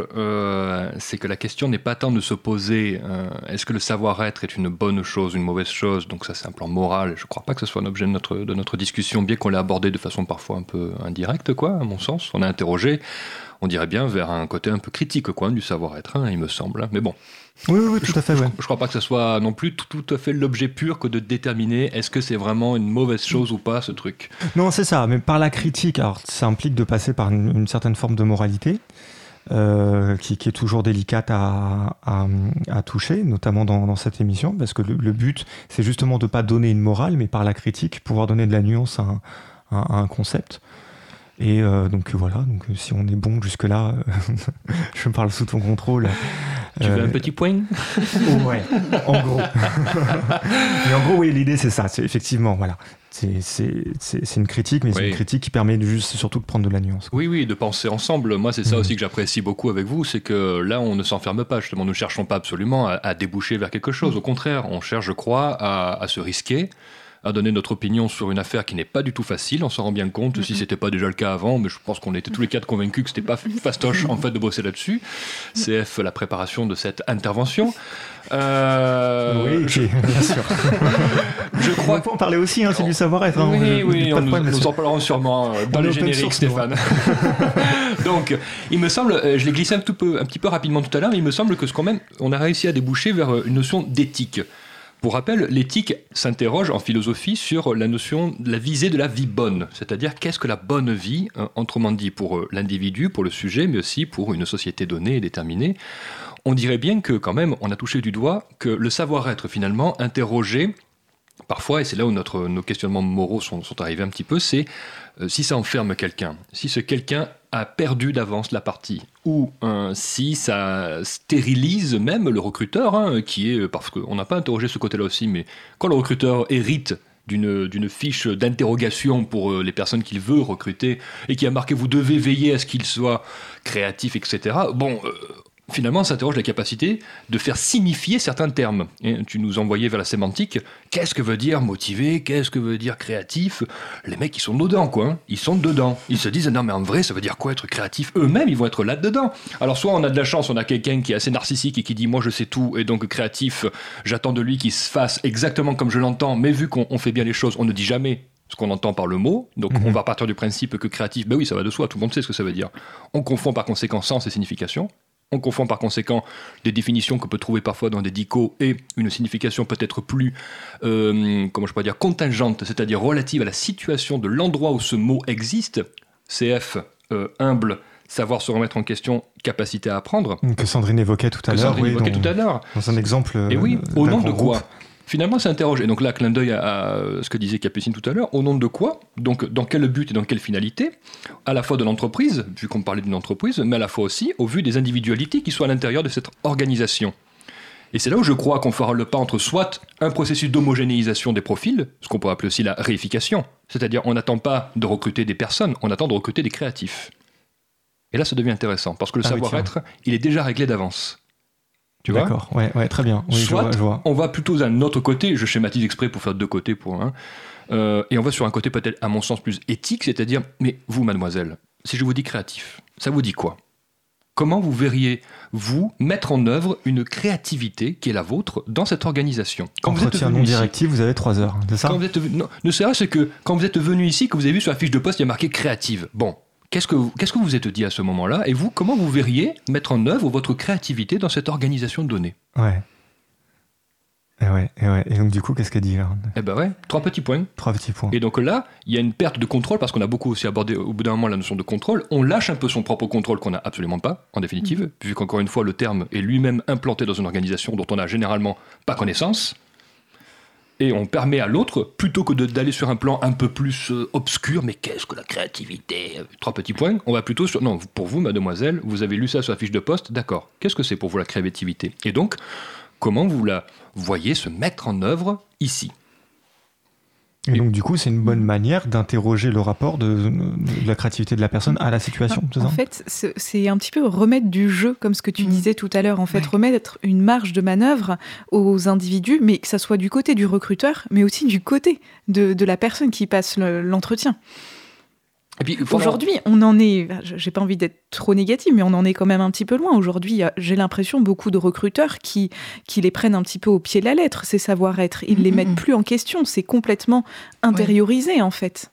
c'est que la question n'est pas tant de se poser est-ce que le savoir-être est une bonne chose, une mauvaise chose, donc ça c'est un plan moral, je ne crois pas que ce soit un objet de notre discussion, bien qu'on l'ait abordé de façon parfois un peu indirecte, quoi, à mon sens. On a interrogé, on dirait bien, vers un côté un peu critique, quoi, du savoir-être, hein, il me semble, hein. Mais bon. Oui, tout à fait. Je ne crois pas que ce soit non plus tout à fait l'objet pur que de déterminer est-ce que c'est vraiment une mauvaise chose ou pas, ce truc. Non, c'est ça, mais par la critique, alors ça implique de passer par une certaine forme de moralité qui est toujours délicate à toucher, notamment dans cette émission, parce que le but, c'est justement de ne pas donner une morale, mais par la critique, pouvoir donner de la nuance à un concept. Et donc voilà, donc, si on est bon jusque-là, je parle sous ton contrôle. Tu veux un petit point ? Ouais, en gros. Mais en gros, oui, l'idée, c'est ça. C'est, effectivement, voilà. C'est une critique, mais oui. C'est une critique qui permet surtout de prendre de la nuance. Quoi. Oui, de penser ensemble. Moi, c'est ça aussi que j'apprécie beaucoup avec vous, c'est que là, on ne s'enferme pas, justement. Nous ne cherchons pas absolument à déboucher vers quelque chose. Au contraire, on cherche, je crois, à se risquer, à donner notre opinion sur une affaire qui n'est pas du tout facile, on s'en rend bien compte, si c'était pas déjà le cas avant, mais je pense qu'on était tous les quatre convaincus que c'était pas fastoche en fait de bosser là-dessus. CF, la préparation de cette intervention. Oui, bien sûr. Je crois. On peut en parler aussi, hein, c'est du savoir-être. Hein, oui, nous en parlerons sûrement dans les génériques, source, Stéphane. Donc, il me semble, je l'ai glissé un petit peu rapidement tout à l'heure, mais il me semble que quand même, on a réussi à déboucher vers une notion d'éthique. Pour rappel, l'éthique s'interroge en philosophie sur la notion de la visée de la vie bonne, c'est-à-dire qu'est-ce que la bonne vie, autrement dit pour l'individu, pour le sujet, mais aussi pour une société donnée et déterminée. On dirait bien que quand même, on a touché du doigt que le savoir-être finalement interrogé, parfois, et c'est là où nos questionnements moraux sont arrivés un petit peu, c'est si ça enferme quelqu'un, si ce quelqu'un a perdu d'avance la partie, ou si ça stérilise même le recruteur, hein, qui est, parce qu'on n'a pas interrogé ce côté-là aussi, mais quand le recruteur hérite d'une fiche d'interrogation pour les personnes qu'il veut recruter, et qui a marqué « vous devez veiller à ce qu'il soit créatif », etc., bon... Finalement, on s'interroge la capacité de faire signifier certains termes. Et tu nous envoyais vers la sémantique. Qu'est-ce que veut dire motivé ? Qu'est-ce que veut dire créatif ? Les mecs, ils sont dedans, quoi. Hein. Ils sont dedans. Ils se disent, non, mais en vrai, ça veut dire quoi être créatif ? Eux-mêmes, ils vont être là-dedans. Alors, soit on a de la chance, on a quelqu'un qui est assez narcissique et qui dit, moi, je sais tout, et donc créatif, j'attends de lui qu'il se fasse exactement comme je l'entends, mais vu qu'on fait bien les choses, on ne dit jamais ce qu'on entend par le mot, donc on va partir du principe que créatif, ben oui, ça va de soi, tout le monde sait ce que ça veut dire. On confond par conséquent sens et signification. On confond par conséquent des définitions qu'on peut trouver parfois dans des dichos et une signification peut-être plus contingente, c'est-à-dire relative à la situation de l'endroit où ce mot existe. CF, humble, savoir se remettre en question, capacité à apprendre. Que Sandrine évoquait tout à l'heure. Dans un exemple. Et oui, au nom de quoi ? Finalement, ça interroge. Et donc là, clin d'œil à ce que disait Capucine tout à l'heure. Au nom de quoi ? Donc, dans quel but et dans quelle finalité ? À la fois de l'entreprise, vu qu'on parlait d'une entreprise, mais à la fois aussi au vu des individualités qui sont à l'intérieur de cette organisation. Et c'est là où je crois qu'on fera le pas entre soit un processus d'homogénéisation des profils, ce qu'on peut appeler aussi la réification. C'est-à-dire, on n'attend pas de recruter des personnes, on attend de recruter des créatifs. Et là, ça devient intéressant, parce que le savoir-être, il est déjà réglé d'avance. Tu vois ? D'accord, ouais, très bien. Oui, je vois. On va plutôt d'un autre côté, je schématise exprès pour faire deux côtés, et on va sur un côté peut-être, à mon sens, plus éthique, c'est-à-dire, mais vous, mademoiselle, si je vous dis créatif, ça vous dit quoi ? Comment vous verriez, vous, mettre en œuvre une créativité qui est la vôtre dans cette organisation ? Quand vous êtes venu non-directif, vous avez 3 heures, c'est ça ? Ne serait-ce que quand vous êtes venu ici, que vous avez vu sur la fiche de poste, il y a marqué « créative ». Bon. Qu'est-ce que vous vous êtes dit à ce moment-là ? Et vous, comment vous verriez mettre en œuvre votre créativité dans cette organisation donnée ? Ouais. Et ouais. Et donc, du coup, qu'est-ce qu'elle dit là ? Eh ben ouais, 3 petits points. 3 petits points. Et donc là, il y a une perte de contrôle, parce qu'on a beaucoup aussi abordé au bout d'un moment la notion de contrôle. On lâche un peu son propre contrôle qu'on n'a absolument pas, en définitive, vu qu'encore une fois, le terme est lui-même implanté dans une organisation dont on n'a généralement pas connaissance. Et on permet à l'autre, plutôt que d'aller sur un plan un peu plus obscur, mais qu'est-ce que la créativité ? 3 petits points, on va plutôt sur... Non, pour vous, mademoiselle, vous avez lu ça sur la fiche de poste, d'accord. Qu'est-ce que c'est pour vous la créativité ? Et donc, comment vous la voyez se mettre en œuvre ici ? Et donc, du coup, c'est une bonne manière d'interroger le rapport de la créativité de la personne à la situation, c'est ça ? En fait, c'est un petit peu remettre du jeu, comme ce que tu disais tout à l'heure. En fait, remettre une marge de manœuvre aux individus, mais que ça soit du côté du recruteur, mais aussi du côté de la personne qui passe l'entretien. Et puis, aujourd'hui, on en est, j'ai pas envie d'être trop négative, mais on en est quand même un petit peu loin. Aujourd'hui, j'ai l'impression beaucoup de recruteurs qui les prennent un petit peu au pied de la lettre, ces savoir-être. Ils les mettent plus en question, c'est complètement intériorisé en fait.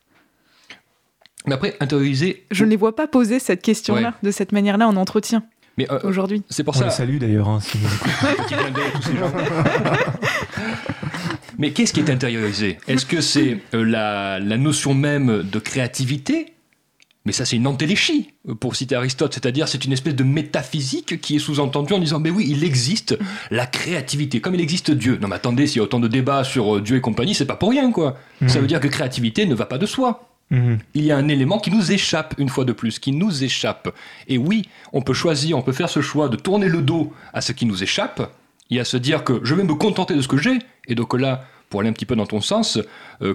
Mais après, intériorisé... Je ne les vois pas poser cette question-là, de cette manière-là en entretien, mais aujourd'hui. C'est pour ça... On les salue d'ailleurs, hein, si vous... Mais qu'est-ce qui est intériorisé ? Est-ce que c'est la notion même de créativité ? Mais ça, c'est une entéléchie, pour citer Aristote, c'est-à-dire c'est une espèce de métaphysique qui est sous-entendue en disant « mais oui, il existe la créativité, comme il existe Dieu ». Non mais attendez, s'il y a autant de débats sur Dieu et compagnie, c'est pas pour rien, quoi. Ça veut dire que créativité ne va pas de soi. Il y a un élément qui nous échappe, une fois de plus, qui nous échappe. Et oui, on peut choisir, on peut faire ce choix de tourner le dos à ce qui nous échappe, et à se dire que je vais me contenter de ce que j'ai, et donc là, pour aller un petit peu dans ton sens,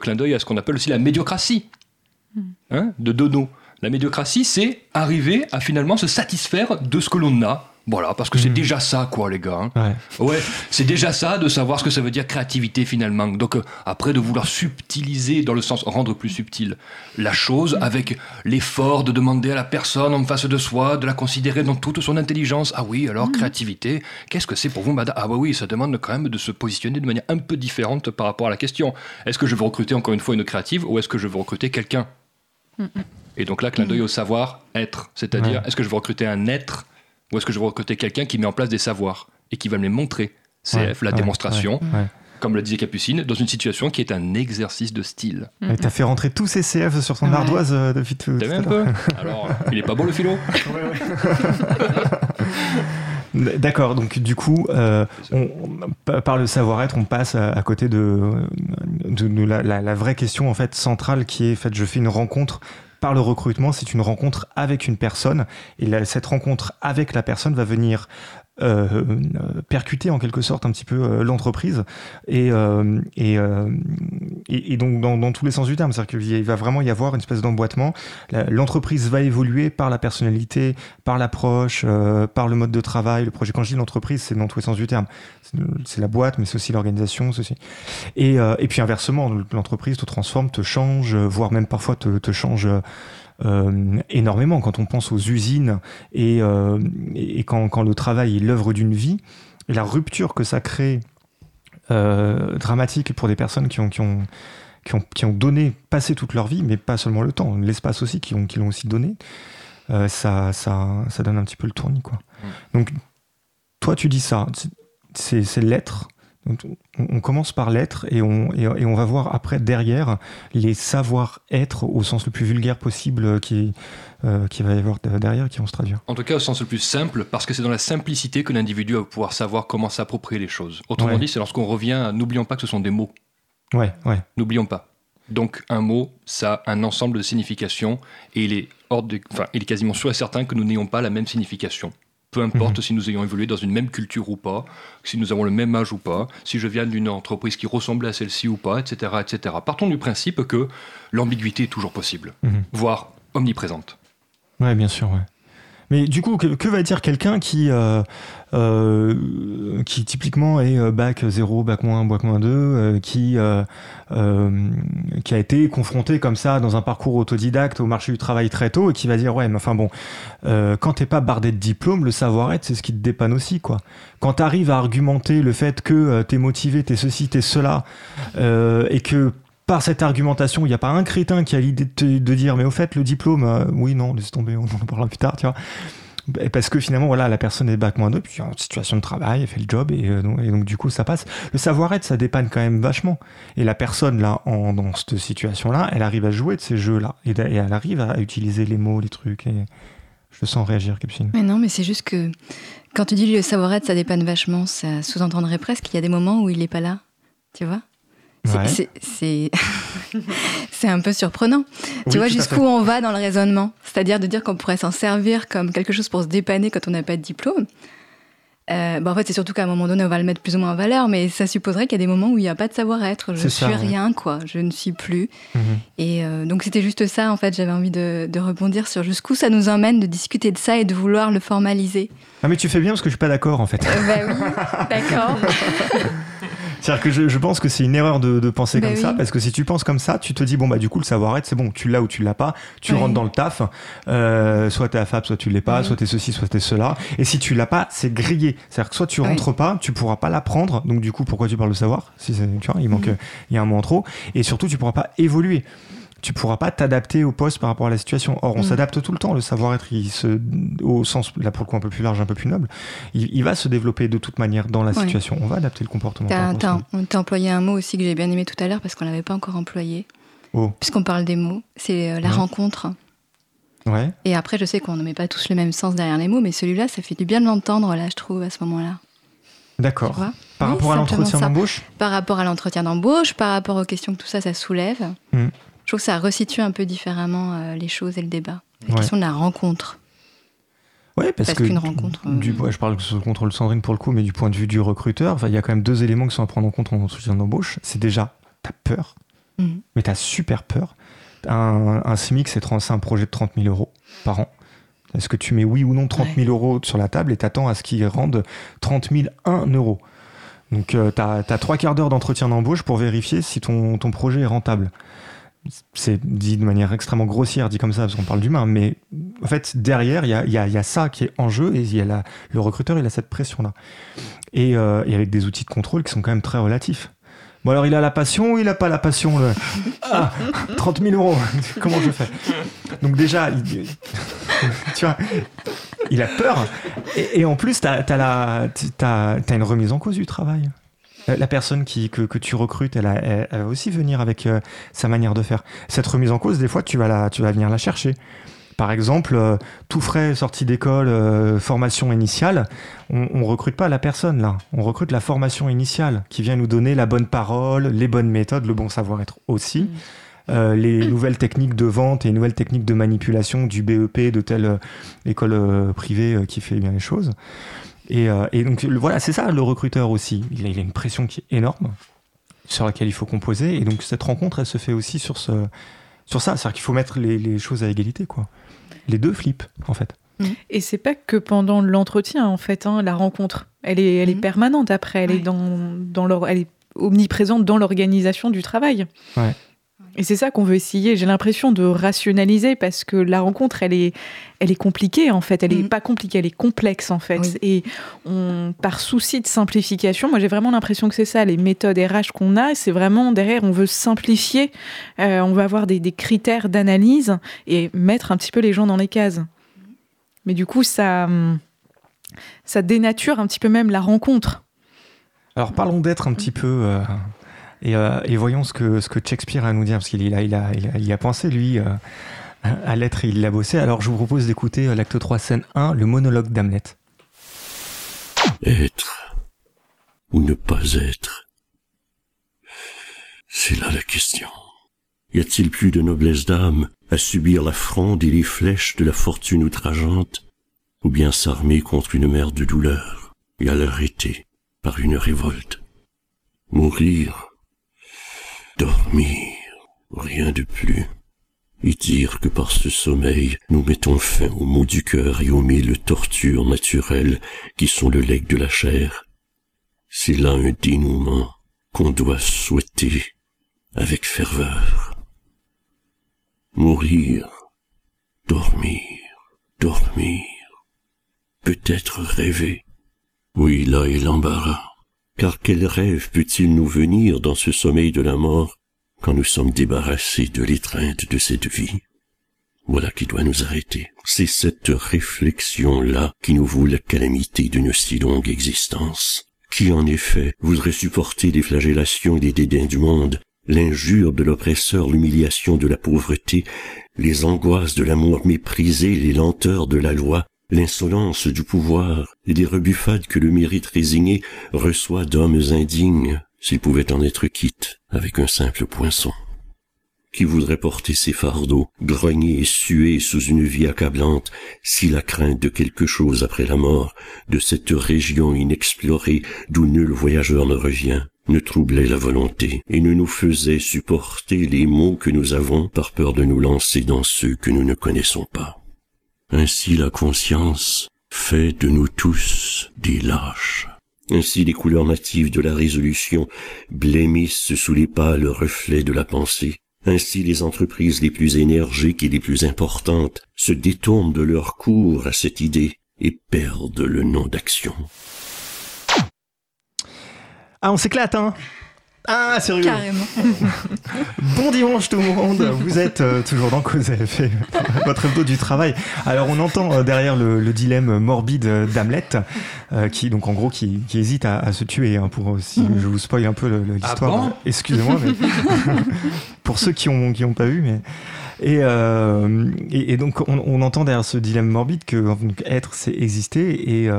clin d'œil à ce qu'on appelle aussi la médiocratie, hein, de Dono. La médiocratie, c'est arriver à finalement se satisfaire de ce que l'on a. Voilà, parce que c'est déjà ça, quoi, les gars. Hein. Ouais, c'est déjà ça de savoir ce que ça veut dire créativité, finalement. Donc, après, de vouloir subtiliser, dans le sens rendre plus subtil, la chose avec l'effort de demander à la personne en face de soi, de la considérer dans toute son intelligence. Ah oui, alors, créativité, qu'est-ce que c'est pour vous, madame ? Ah bah oui, ça demande quand même de se positionner de manière un peu différente par rapport à la question. Est-ce que je veux recruter, encore une fois, une créative ou est-ce que je veux recruter quelqu'un ? Et donc là, clin d'œil au savoir-être, c'est-à-dire, est-ce que je veux recruter un être ou est-ce que je veux recruter quelqu'un qui met en place des savoirs et qui va me les montrer ? C'est la démonstration, comme le disait Capucine, dans une situation qui est un exercice de style. T'as fait rentrer tous ces CF sur ton ardoise depuis tout. T'as vu un peu ? Alors, il est pas beau le philo ? D'accord, donc du coup, par le savoir-être, on passe à côté de la vraie question en fait, centrale qui est, en fait, je fais une rencontre. Par le recrutement, c'est une rencontre avec une personne et cette rencontre avec la personne va venir percuter en quelque sorte un petit peu l'entreprise et donc dans tous les sens du terme, c'est-à-dire qu'il va vraiment y avoir une espèce d'emboîtement. L'entreprise va évoluer par la personnalité, par l'approche, par le mode de travail, le projet. Quand je dis l'entreprise, c'est dans tous les sens du terme, c'est la boîte, mais c'est aussi l'organisation, ceci. Et puis inversement, l'entreprise te transforme, te change, voire même parfois te change énormément. Quand on pense aux usines et quand le travail est l'œuvre d'une vie, la rupture que ça crée dramatique pour des personnes qui ont donné, passé toute leur vie, mais pas seulement le temps, l'espace aussi, qui l'ont aussi donné, ça donne un petit peu le tournis, quoi. Donc toi tu dis ça, c'est l'être. On commence par l'être et on va voir après, derrière, les savoir-être au sens le plus vulgaire possible qui va y avoir derrière, qui vont se traduire. En tout cas, au sens le plus simple, parce que c'est dans la simplicité que l'individu va pouvoir savoir comment s'approprier les choses. Autrement dit, c'est lorsqu'on revient à n'oublions pas que ce sont des mots. N'oublions pas. Donc un mot, ça a un ensemble de significations et il est quasiment sûr et certain que nous n'ayons pas la même signification. Peu importe si nous ayons évolué dans une même culture ou pas, si nous avons le même âge ou pas, si je viens d'une entreprise qui ressemble à celle-ci ou pas, etc., etc. Partons du principe que l'ambiguïté est toujours possible, voire omniprésente. Oui, bien sûr. Ouais. Mais du coup, que va dire quelqu'un qui typiquement est bac 0, bac moins 2, qui a été confronté comme ça dans un parcours autodidacte au marché du travail très tôt et qui va dire ouais mais enfin bon, quand t'es pas bardé de diplôme, le savoir-être c'est ce qui te dépanne aussi, quoi. Quand t'arrives à argumenter le fait que t'es motivé, t'es ceci, t'es cela, et que par cette argumentation, il n'y a pas un crétin qui a l'idée de dire mais au fait le diplôme, oui non laisse tomber, on en parlera plus tard, tu vois. Et parce que finalement voilà, la personne est bac moins 2, puis en situation de travail, elle fait le job et donc du coup ça passe. Le savoir-être ça dépanne quand même vachement, et la personne là dans cette situation là, elle arrive à jouer de ces jeux là et elle arrive à utiliser les mots, les trucs. Et je sens réagir, Capucine. Mais non, mais c'est juste que quand tu dis le savoir-être ça dépanne vachement, ça sous-entendrait presque qu'il y a des moments où il n'est pas là, tu vois. C'est un peu surprenant. Oui, tu vois jusqu'où on va dans le raisonnement. C'est-à-dire de dire qu'on pourrait s'en servir comme quelque chose pour se dépanner quand on n'a pas de diplôme. En fait, c'est surtout qu'à un moment donné, on va le mettre plus ou moins en valeur, mais ça supposerait qu'il y a des moments où il n'y a pas de savoir-être. Je ne suis rien, quoi. Je ne suis plus. Mm-hmm. Et donc, c'était juste ça, en fait. J'avais envie de rebondir sur jusqu'où ça nous emmène de discuter de ça et de vouloir le formaliser. Ah, mais tu fais bien parce que je ne suis pas d'accord, en fait. Oui, d'accord. C'est-à-dire que je pense que c'est une erreur de penser comme ça, parce que si tu penses comme ça, tu te dis, bon, bah, du coup, le savoir-être, c'est bon, tu l'as ou tu l'as pas, tu rentres dans le taf, soit t'es affable, soit tu l'es pas, soit t'es ceci, soit t'es cela, et si tu l'as pas, c'est grillé. C'est-à-dire que soit tu rentres pas, tu pourras pas l'apprendre, donc du coup, pourquoi tu parles de savoir? Si c'est, tu vois, il manque, il y a un mot en trop, et surtout, tu pourras pas évoluer. Tu pourras pas t'adapter au poste par rapport à la situation. Or, on s'adapte tout le temps. Le savoir-être, au sens, là, pour le coup, un peu plus large, un peu plus noble, il va se développer de toute manière dans la situation. On va adapter le comportement. T'as employé un mot aussi que j'ai bien aimé tout à l'heure parce qu'on l'avait pas encore employé. Oh. Puisqu'on parle des mots, c'est la rencontre. Ouais. Et après, je sais qu'on ne met pas tous le même sens derrière les mots, mais celui-là, ça fait du bien de l'entendre, là, je trouve, à ce moment-là. D'accord. Par rapport à l'entretien d'embauche ? Par rapport à l'entretien d'embauche, par rapport aux questions que tout ça, ça soulève. Je trouve que ça resitue un peu différemment les choses et le débat. La question de la rencontre. Oui, parce qu'une rencontre... Je parle sous le contrôle de Sandrine pour le coup, mais du point de vue du recruteur, il y a quand même deux éléments qui sont à prendre en compte en entretien d'embauche. C'est déjà, t'as peur, mais t'as super peur. Un SMIC, c'est un projet de 30 000 euros par an. Est-ce que tu mets oui ou non 30 000 euros sur la table et t'attends à ce qu'ils rendent 30 001 euros? Donc t'as 3/4 d'heure d'entretien d'embauche pour vérifier si ton projet est rentable. C'est dit de manière extrêmement grossière, dit comme ça, parce qu'on parle d'humain, mais en fait, derrière, il y a ça qui est en jeu, et le recruteur, il a cette pression-là. Et avec des outils de contrôle qui sont quand même très relatifs. Bon, alors, il a la passion ou il n'a pas la passion 30 000 euros, comment je fais? Donc déjà, tu vois, il a peur, et en plus, t'as une remise en cause du travail. La personne que tu recrutes, elle va aussi venir avec sa manière de faire. Cette remise en cause, des fois, tu vas venir la chercher. Par exemple, tout frais, sortie d'école, formation initiale, on recrute pas la personne, là. On recrute la formation initiale qui vient nous donner la bonne parole, les bonnes méthodes, le bon savoir-être aussi. Les nouvelles techniques de vente et les nouvelles techniques de manipulation du BEP, de telle école privée qui fait bien les choses. Et donc voilà, c'est ça le recruteur aussi. Il a une pression qui est énorme sur laquelle il faut composer. Et donc cette rencontre, elle se fait aussi sur ça. C'est-à-dire qu'il faut mettre les choses à égalité, quoi. Les deux flippent, en fait. Et c'est pas que pendant l'entretien, en fait, la rencontre. Elle est permanente après. Elle est elle est omniprésente dans l'organisation du travail. Ouais. Et c'est ça qu'on veut essayer. J'ai l'impression de rationaliser parce que la rencontre, elle est compliquée en fait. Elle n'est pas compliquée, elle est complexe en fait. Oui. Et par souci de simplification, moi j'ai vraiment l'impression que c'est ça. Les méthodes RH qu'on a, c'est vraiment derrière, on veut simplifier. On veut avoir des critères d'analyse et mettre un petit peu les gens dans les cases. Mais du coup, ça dénature un petit peu même la rencontre. Alors parlons d'être un petit peu... Et voyons ce que Shakespeare a à nous dire, parce qu'il y a pensé, lui, à l'être, il l'a bossé. Alors je vous propose d'écouter l'acte 3, scène 1, le monologue d'Hamlet. Être ou ne pas être, c'est là la question. Y a-t-il plus de noblesse d'âme à subir l'affronte et les flèches de la fortune outrageante, ou bien s'armer contre une mer de douleur et à l'arrêter par une révolte? Mourir, dormir, rien de plus, et dire que par ce sommeil, nous mettons fin aux maux du cœur et aux mille tortures naturelles qui sont le legs de la chair. C'est là un dénouement qu'on doit souhaiter avec ferveur. Mourir, dormir, dormir, peut-être rêver. Oui, là est l'embarras. Car quel rêve peut-il nous venir dans ce sommeil de la mort quand nous sommes débarrassés de l'étreinte de cette vie? Voilà qui doit nous arrêter. C'est cette réflexion-là qui nous vaut la calamité d'une si longue existence. Qui, en effet, voudrait supporter les flagellations et les dédains du monde, l'injure de l'oppresseur, l'humiliation de la pauvreté, les angoisses de l'amour méprisé, les lenteurs de la loi, l'insolence du pouvoir et des rebuffades que le mérite résigné reçoit d'hommes indignes s'ils pouvaient en être quittes avec un simple poinçon. qui voudrait porter ses fardeaux, grogner et suer sous une vie accablante, si la crainte de quelque chose après la mort, de cette région inexplorée d'où nul voyageur ne revient, ne troublait la volonté et ne nous faisait supporter les maux que nous avons par peur de nous lancer dans ceux que nous ne connaissons pas. Ainsi la conscience fait de nous tous des lâches. Ainsi les couleurs natives de la résolution blêmissent sous les pâles reflets de la pensée. Ainsi les entreprises les plus énergiques et les plus importantes se détournent de leur cours à cette idée et perdent le nom d'action. Ah, on s'éclate, hein? Ah, sérieux? Carrément. Bon dimanche tout le monde, vous êtes toujours dans Cause à Effet, votre hebdo du travail. Alors on entend derrière le dilemme morbide d'Hamlet, qui donc en gros qui hésite à se tuer, hein, pour, si je vous spoil un peu l'histoire. Ah bon, excusez-moi, mais pour ceux qui ont pas vu, mais... Et donc on entend derrière ce dilemme morbide que donc, être c'est exister, et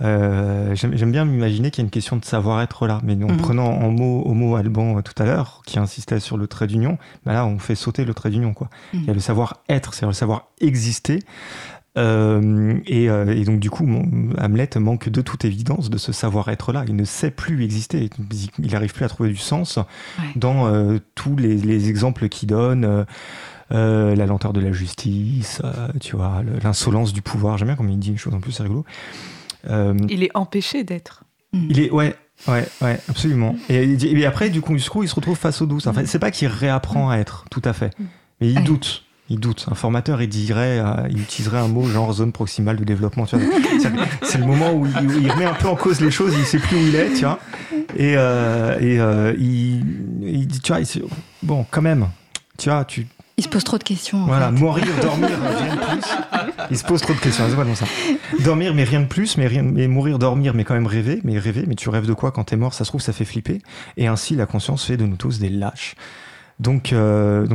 j'aime bien m'imaginer qu'il y a une question de savoir-être là, mais en prenant au mot Alban tout à l'heure qui insistait sur le trait d'union, bah là on fait sauter le trait d'union, quoi. Il y a le savoir-être, c'est-à-dire le savoir exister, et donc du coup Hamlet manque de toute évidence de ce savoir-être là, il ne sait plus exister, il n'arrive plus à trouver du sens dans tous les exemples qu'il donne. La lenteur de la justice, tu vois, l'insolence du pouvoir. J'aime bien quand il dit une chose en plus, c'est rigolo. Il est empêché d'être. Il est, ouais, absolument. Et après, du coup, il se retrouve face au doute. Enfin, c'est pas qu'il réapprend à être, tout à fait, mais il doute. Il doute. Un formateur, il utiliserait un mot genre zone proximale de développement. Tu vois. C'est le moment où il remet un peu en cause les choses, il sait plus où il est, tu vois. Et il dit, tu vois, bon, quand même, tu vois, il se pose trop de questions. Voilà, fait. Mourir, dormir, rien de plus. Il se pose trop de questions, c'est vraiment ça. Dormir, mais rien de plus, mais mourir, dormir, mais quand même rêver, mais tu rêves de quoi quand t'es mort, ça se trouve, ça fait flipper. Et ainsi, la conscience fait de nous tous des lâches. Donc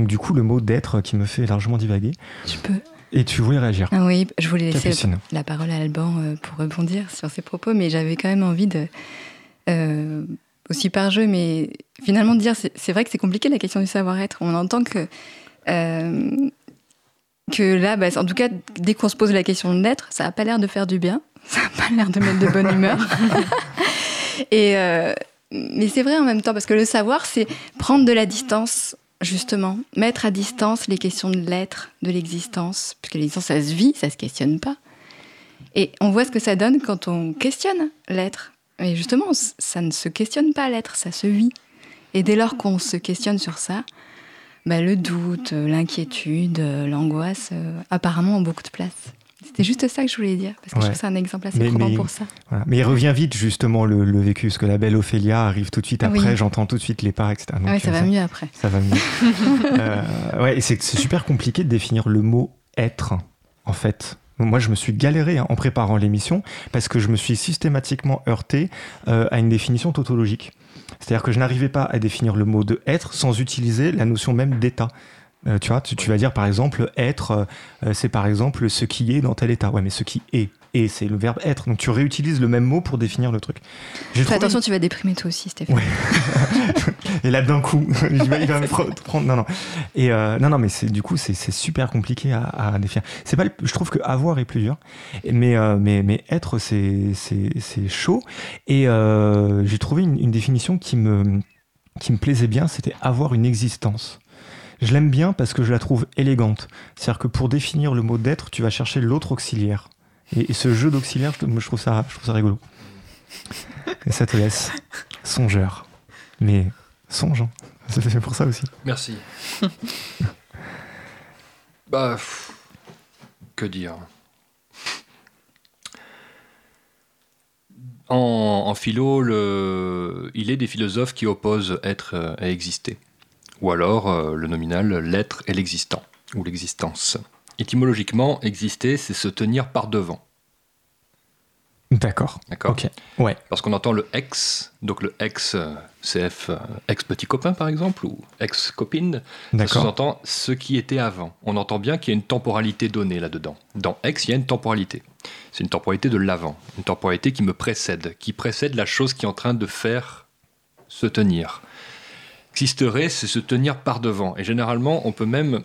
du coup, le mot d'être qui me fait largement divaguer. Tu peux. Et tu voulais réagir. Ah oui, je voulais laisser la parole à Alban pour rebondir sur ses propos, mais j'avais quand même envie de... aussi par jeu, mais finalement de dire, c'est vrai que c'est compliqué la question du savoir-être. On entend que là, bah, en tout cas, dès qu'on se pose la question de l'être, ça n'a pas l'air de faire du bien, ça n'a pas l'air de mettre de bonne humeur. Mais c'est vrai en même temps, parce que le savoir, c'est prendre de la distance, justement, mettre à distance les questions de l'être, de l'existence, puisque l'existence, ça se vit, ça ne se questionne pas. Et on voit ce que ça donne quand on questionne l'être. Et justement, ça ne se questionne pas, l'être, ça se vit. Et dès lors qu'on se questionne sur ça, bah, le doute, l'inquiétude, l'angoisse, apparemment ont beaucoup de place. C'était juste ça que je voulais dire, parce que je trouve ça un exemple assez probant pour ça. Voilà. Mais il revient vite, justement, le vécu, parce que la belle Ophélia arrive tout de suite après, j'entends tout de suite les parts, etc. Donc, ça va mieux après. Ça va mieux. Et c'est super compliqué de définir le mot « être », en fait. Moi, je me suis galéré en préparant l'émission, parce que je me suis systématiquement heurté à une définition tautologique. C'est-à-dire que je n'arrivais pas à définir le mot de être sans utiliser la notion même d'état. Tu vois, tu vas dire par exemple être, c'est par exemple ce qui est dans tel état. Ouais, mais ce qui est. Et c'est le verbe être. Donc tu réutilises le même mot pour définir le truc. Fais attention, tu vas déprimer toi aussi, Stéphane. Ouais. Et là d'un coup, il va me prendre. Non. Et non, mais c'est super compliqué à définir. C'est pas. Je trouve que avoir est plus dur. Mais être, c'est chaud. Et j'ai trouvé une définition qui me plaisait bien. C'était avoir une existence. Je l'aime bien parce que je la trouve élégante. C'est-à-dire que pour définir le mot d'être, tu vas chercher l'autre auxiliaire. Et ce jeu d'auxiliaire, je trouve ça rigolo. Et ça te laisse songeur. Mais songe, hein. C'est pour ça aussi. Merci. Que dire ? En philo, il est des philosophes qui opposent être à exister. Ou alors le nominal, l'être et l'existant, ou l'existence. Étymologiquement, exister, c'est se tenir par devant. D'accord. Okay. Ouais. Parce qu'on entend le ex, donc le ex, CF, ex petit copain par exemple, ou ex copine, ça sous-entend ce qui était avant. On entend bien qu'il y a une temporalité donnée là-dedans. Dans ex, il y a une temporalité. C'est une temporalité de l'avant, une temporalité qui me précède, qui précède la chose qui est en train de faire se tenir. existerait, c'est se tenir par devant. Et généralement, on peut même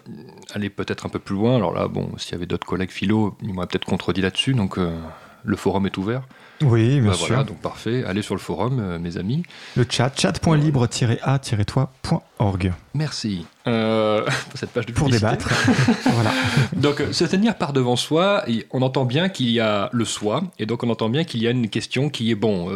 aller peut-être un peu plus loin. Alors là, bon, s'il y avait d'autres collègues philo, ils m'auraient peut-être contredit là-dessus, donc le forum est ouvert. Oui, bien sûr. Voilà, donc parfait. Allez sur le forum, mes amis. Le chat, chat.libre-a-toi.org. Merci. Pour cette page de publicité. Pour débattre. Voilà. Donc, se tenir par devant soi, on entend bien qu'il y a le soi, et donc on entend bien qu'il y a une question qui est, bon,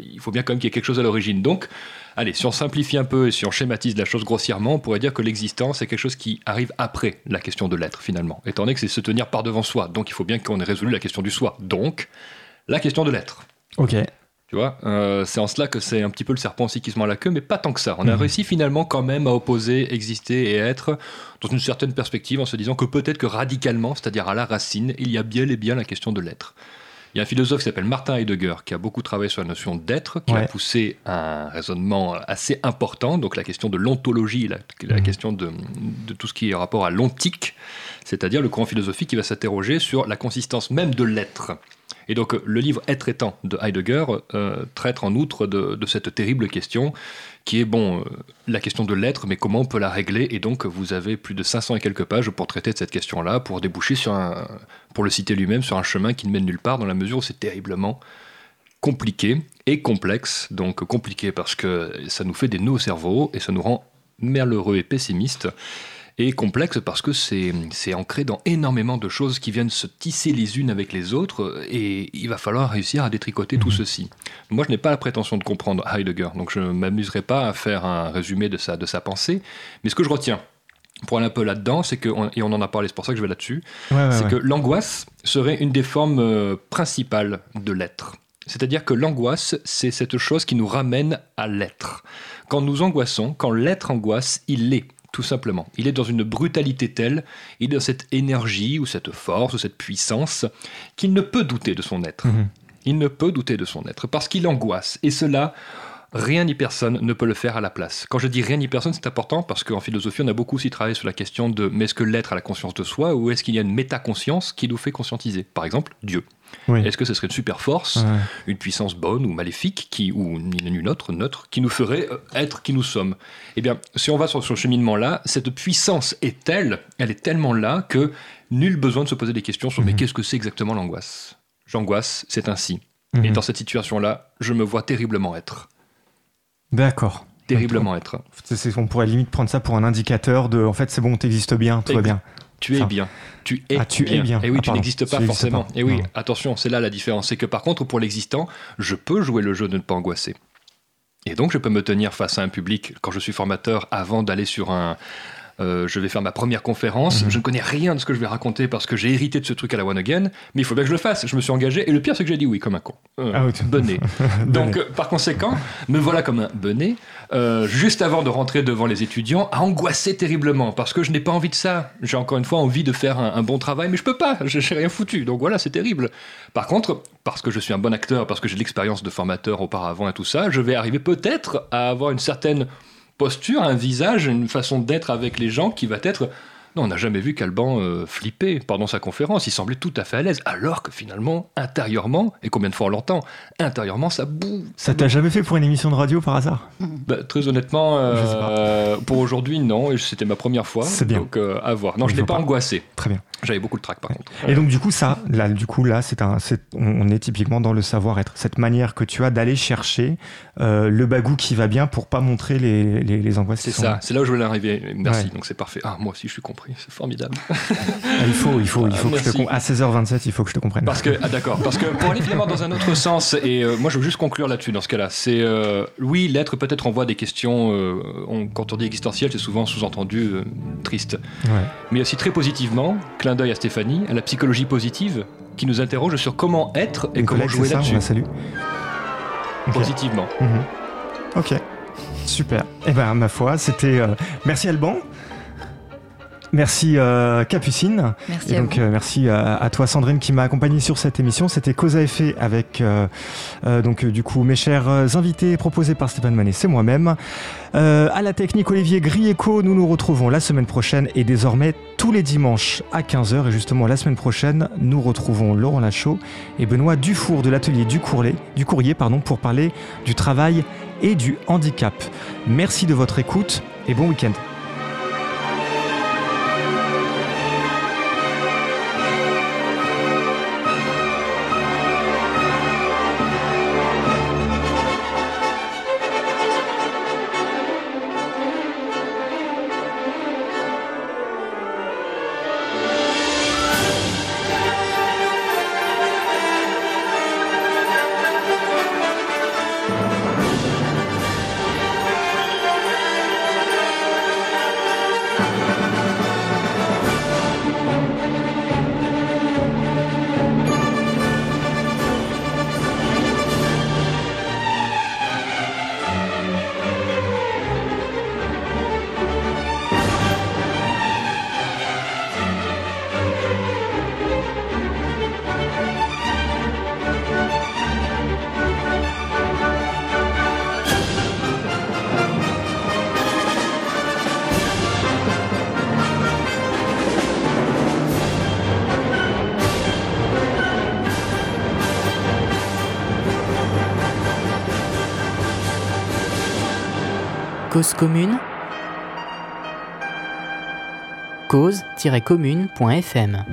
il faut bien quand même qu'il y ait quelque chose à l'origine. Donc, allez, si on simplifie un peu et si on schématise la chose grossièrement, on pourrait dire que l'existence est quelque chose qui arrive après la question de l'être, finalement, étant donné que c'est se tenir par devant soi. Donc, il faut bien qu'on ait résolu la question du soi. Donc, la question de l'être. Ok. Tu vois, c'est en cela que c'est un petit peu le serpent aussi qui se mord la queue, mais pas tant que ça. On a réussi finalement quand même à opposer exister et être dans une certaine perspective en se disant que peut-être que radicalement, c'est-à-dire à la racine, il y a bien et bien la question de l'être. Il y a un philosophe qui s'appelle Martin Heidegger qui a beaucoup travaillé sur la notion d'être, qui a poussé un raisonnement assez important, donc la question de l'ontologie, la question de tout ce qui est rapport à l'ontique, c'est-à-dire le courant philosophique qui va s'interroger sur la consistance même de l'être. Et donc le livre « Être étant » de Heidegger traite en outre de cette terrible question qui est la question de l'être, mais comment on peut la régler. Et donc vous avez plus de 500 et quelques pages pour traiter de cette question-là, pour déboucher sur pour le citer lui-même, sur un chemin qui ne mène nulle part, dans la mesure où c'est terriblement compliqué et complexe. Donc compliqué parce que ça nous fait des nœuds au cerveau et ça nous rend malheureux et pessimistes. Et complexe parce que c'est ancré dans énormément de choses qui viennent se tisser les unes avec les autres, et il va falloir réussir à détricoter tout ceci. Moi, je n'ai pas la prétention de comprendre Heidegger, donc je ne m'amuserai pas à faire un résumé de sa pensée, mais ce que je retiens, pour aller un peu là-dedans, c'est que, et on en a parlé, c'est pour ça que je vais là-dessus, que l'angoisse serait une des formes principales de l'être. C'est-à-dire que l'angoisse, c'est cette chose qui nous ramène à l'être. Quand nous angoissons, quand l'être angoisse, il l'est. Tout simplement. Il est dans une brutalité telle, il est dans cette énergie ou cette force ou cette puissance qu'il ne peut douter de son être. Il ne peut douter de son être parce qu'il angoisse. Et cela, rien ni personne ne peut le faire à la place. Quand je dis rien ni personne, c'est important parce qu'en philosophie, on a beaucoup aussi travaillé sur la question de mais est-ce que l'être a la conscience de soi ou est-ce qu'il y a une métaconscience qui nous fait conscientiser ? Par exemple, Dieu. Oui. Est-ce que ce serait une super force, une puissance bonne ou maléfique, ou une autre, neutre, qui nous ferait être qui nous sommes ? Eh bien, si on va sur ce cheminement-là, cette puissance est telle, elle est tellement là que nul besoin de se poser des questions sur mais qu'est-ce que c'est exactement l'angoisse ? J'angoisse, c'est ainsi. Et dans cette situation-là, je me vois terriblement être. D'accord. Terriblement être. On pourrait limite prendre ça pour un indicateur de, en fait, c'est bon, t'existes bien, tout va bien. Tu es bien. Tu es bien. Et oui, tu n'existes pas forcément. Et oui, attention, c'est là la différence. C'est que par contre, pour l'existant, je peux jouer le jeu de ne pas angoisser. Et donc, je peux me tenir face à un public, quand je suis formateur, avant d'aller sur un... je vais faire ma première conférence, je ne connais rien de ce que je vais raconter parce que j'ai hérité de ce truc à la One Again, mais il faut bien que je le fasse, je me suis engagé, et le pire c'est que j'ai dit oui comme un con. Benet. Donc par conséquent, me voilà comme un benet, juste avant de rentrer devant les étudiants, à angoisser terriblement, parce que je n'ai pas envie de ça, j'ai encore une fois envie de faire un bon travail, mais je peux pas, j'ai rien foutu, donc voilà, c'est terrible. Par contre, parce que je suis un bon acteur, parce que j'ai de l'expérience de formateur auparavant et tout ça, je vais arriver peut-être à avoir une certaine... posture, un visage, une façon d'être avec les gens qui va être... Non, on n'a jamais vu qu'Alban flippait pendant sa conférence, il semblait tout à fait à l'aise, alors que finalement, intérieurement, et combien de fois on l'entend, intérieurement, ça boue. Ça t'a jamais fait pour une émission de radio, par hasard ? Très honnêtement, je sais pas. Pour aujourd'hui, non, et c'était ma première fois, c'est bien. Donc à voir. Non, je ne l'ai pas angoissé. Très bien. J'avais beaucoup de trac, par contre. Et donc, du coup, là, on est typiquement dans le savoir-être, cette manière que tu as d'aller chercher le bagou qui va bien pour ne pas montrer les angoisses. C'est ça, c'est là où je voulais arriver. Merci, donc c'est parfait. Ah, moi aussi, je suis compris. C'est formidable. Il faut que je te comprenne. À 16h27, il faut que je te comprenne. Parce que pour aller finalement dans un autre sens, et moi je veux juste conclure là-dessus dans ce cas-là, c'est oui, l'être peut-être envoie des questions, quand on dit existentiel, c'est souvent sous-entendu triste. Ouais. Mais aussi très positivement, clin d'œil à Stéphanie, à la psychologie positive, qui nous interroge sur comment être et comment jouer là-dessus. Salut. Positivement. Ok, super. Eh bien, ma foi, c'était... Merci Alban. Merci Capucine. Merci. Et donc merci à toi Sandrine qui m'a accompagné sur cette émission. C'était Cause à Effet avec donc du coup mes chers invités proposés par Stéphane Manet, c'est moi-même. À la technique Olivier Grieco, nous retrouvons la semaine prochaine et désormais tous les dimanches à 15h. Et justement la semaine prochaine, nous retrouvons Laurent Lachaud et Benoît Dufour de l'atelier du Courrier pour parler du travail et du handicap. Merci de votre écoute et bon week-end. Cause commune, cause-commune.fm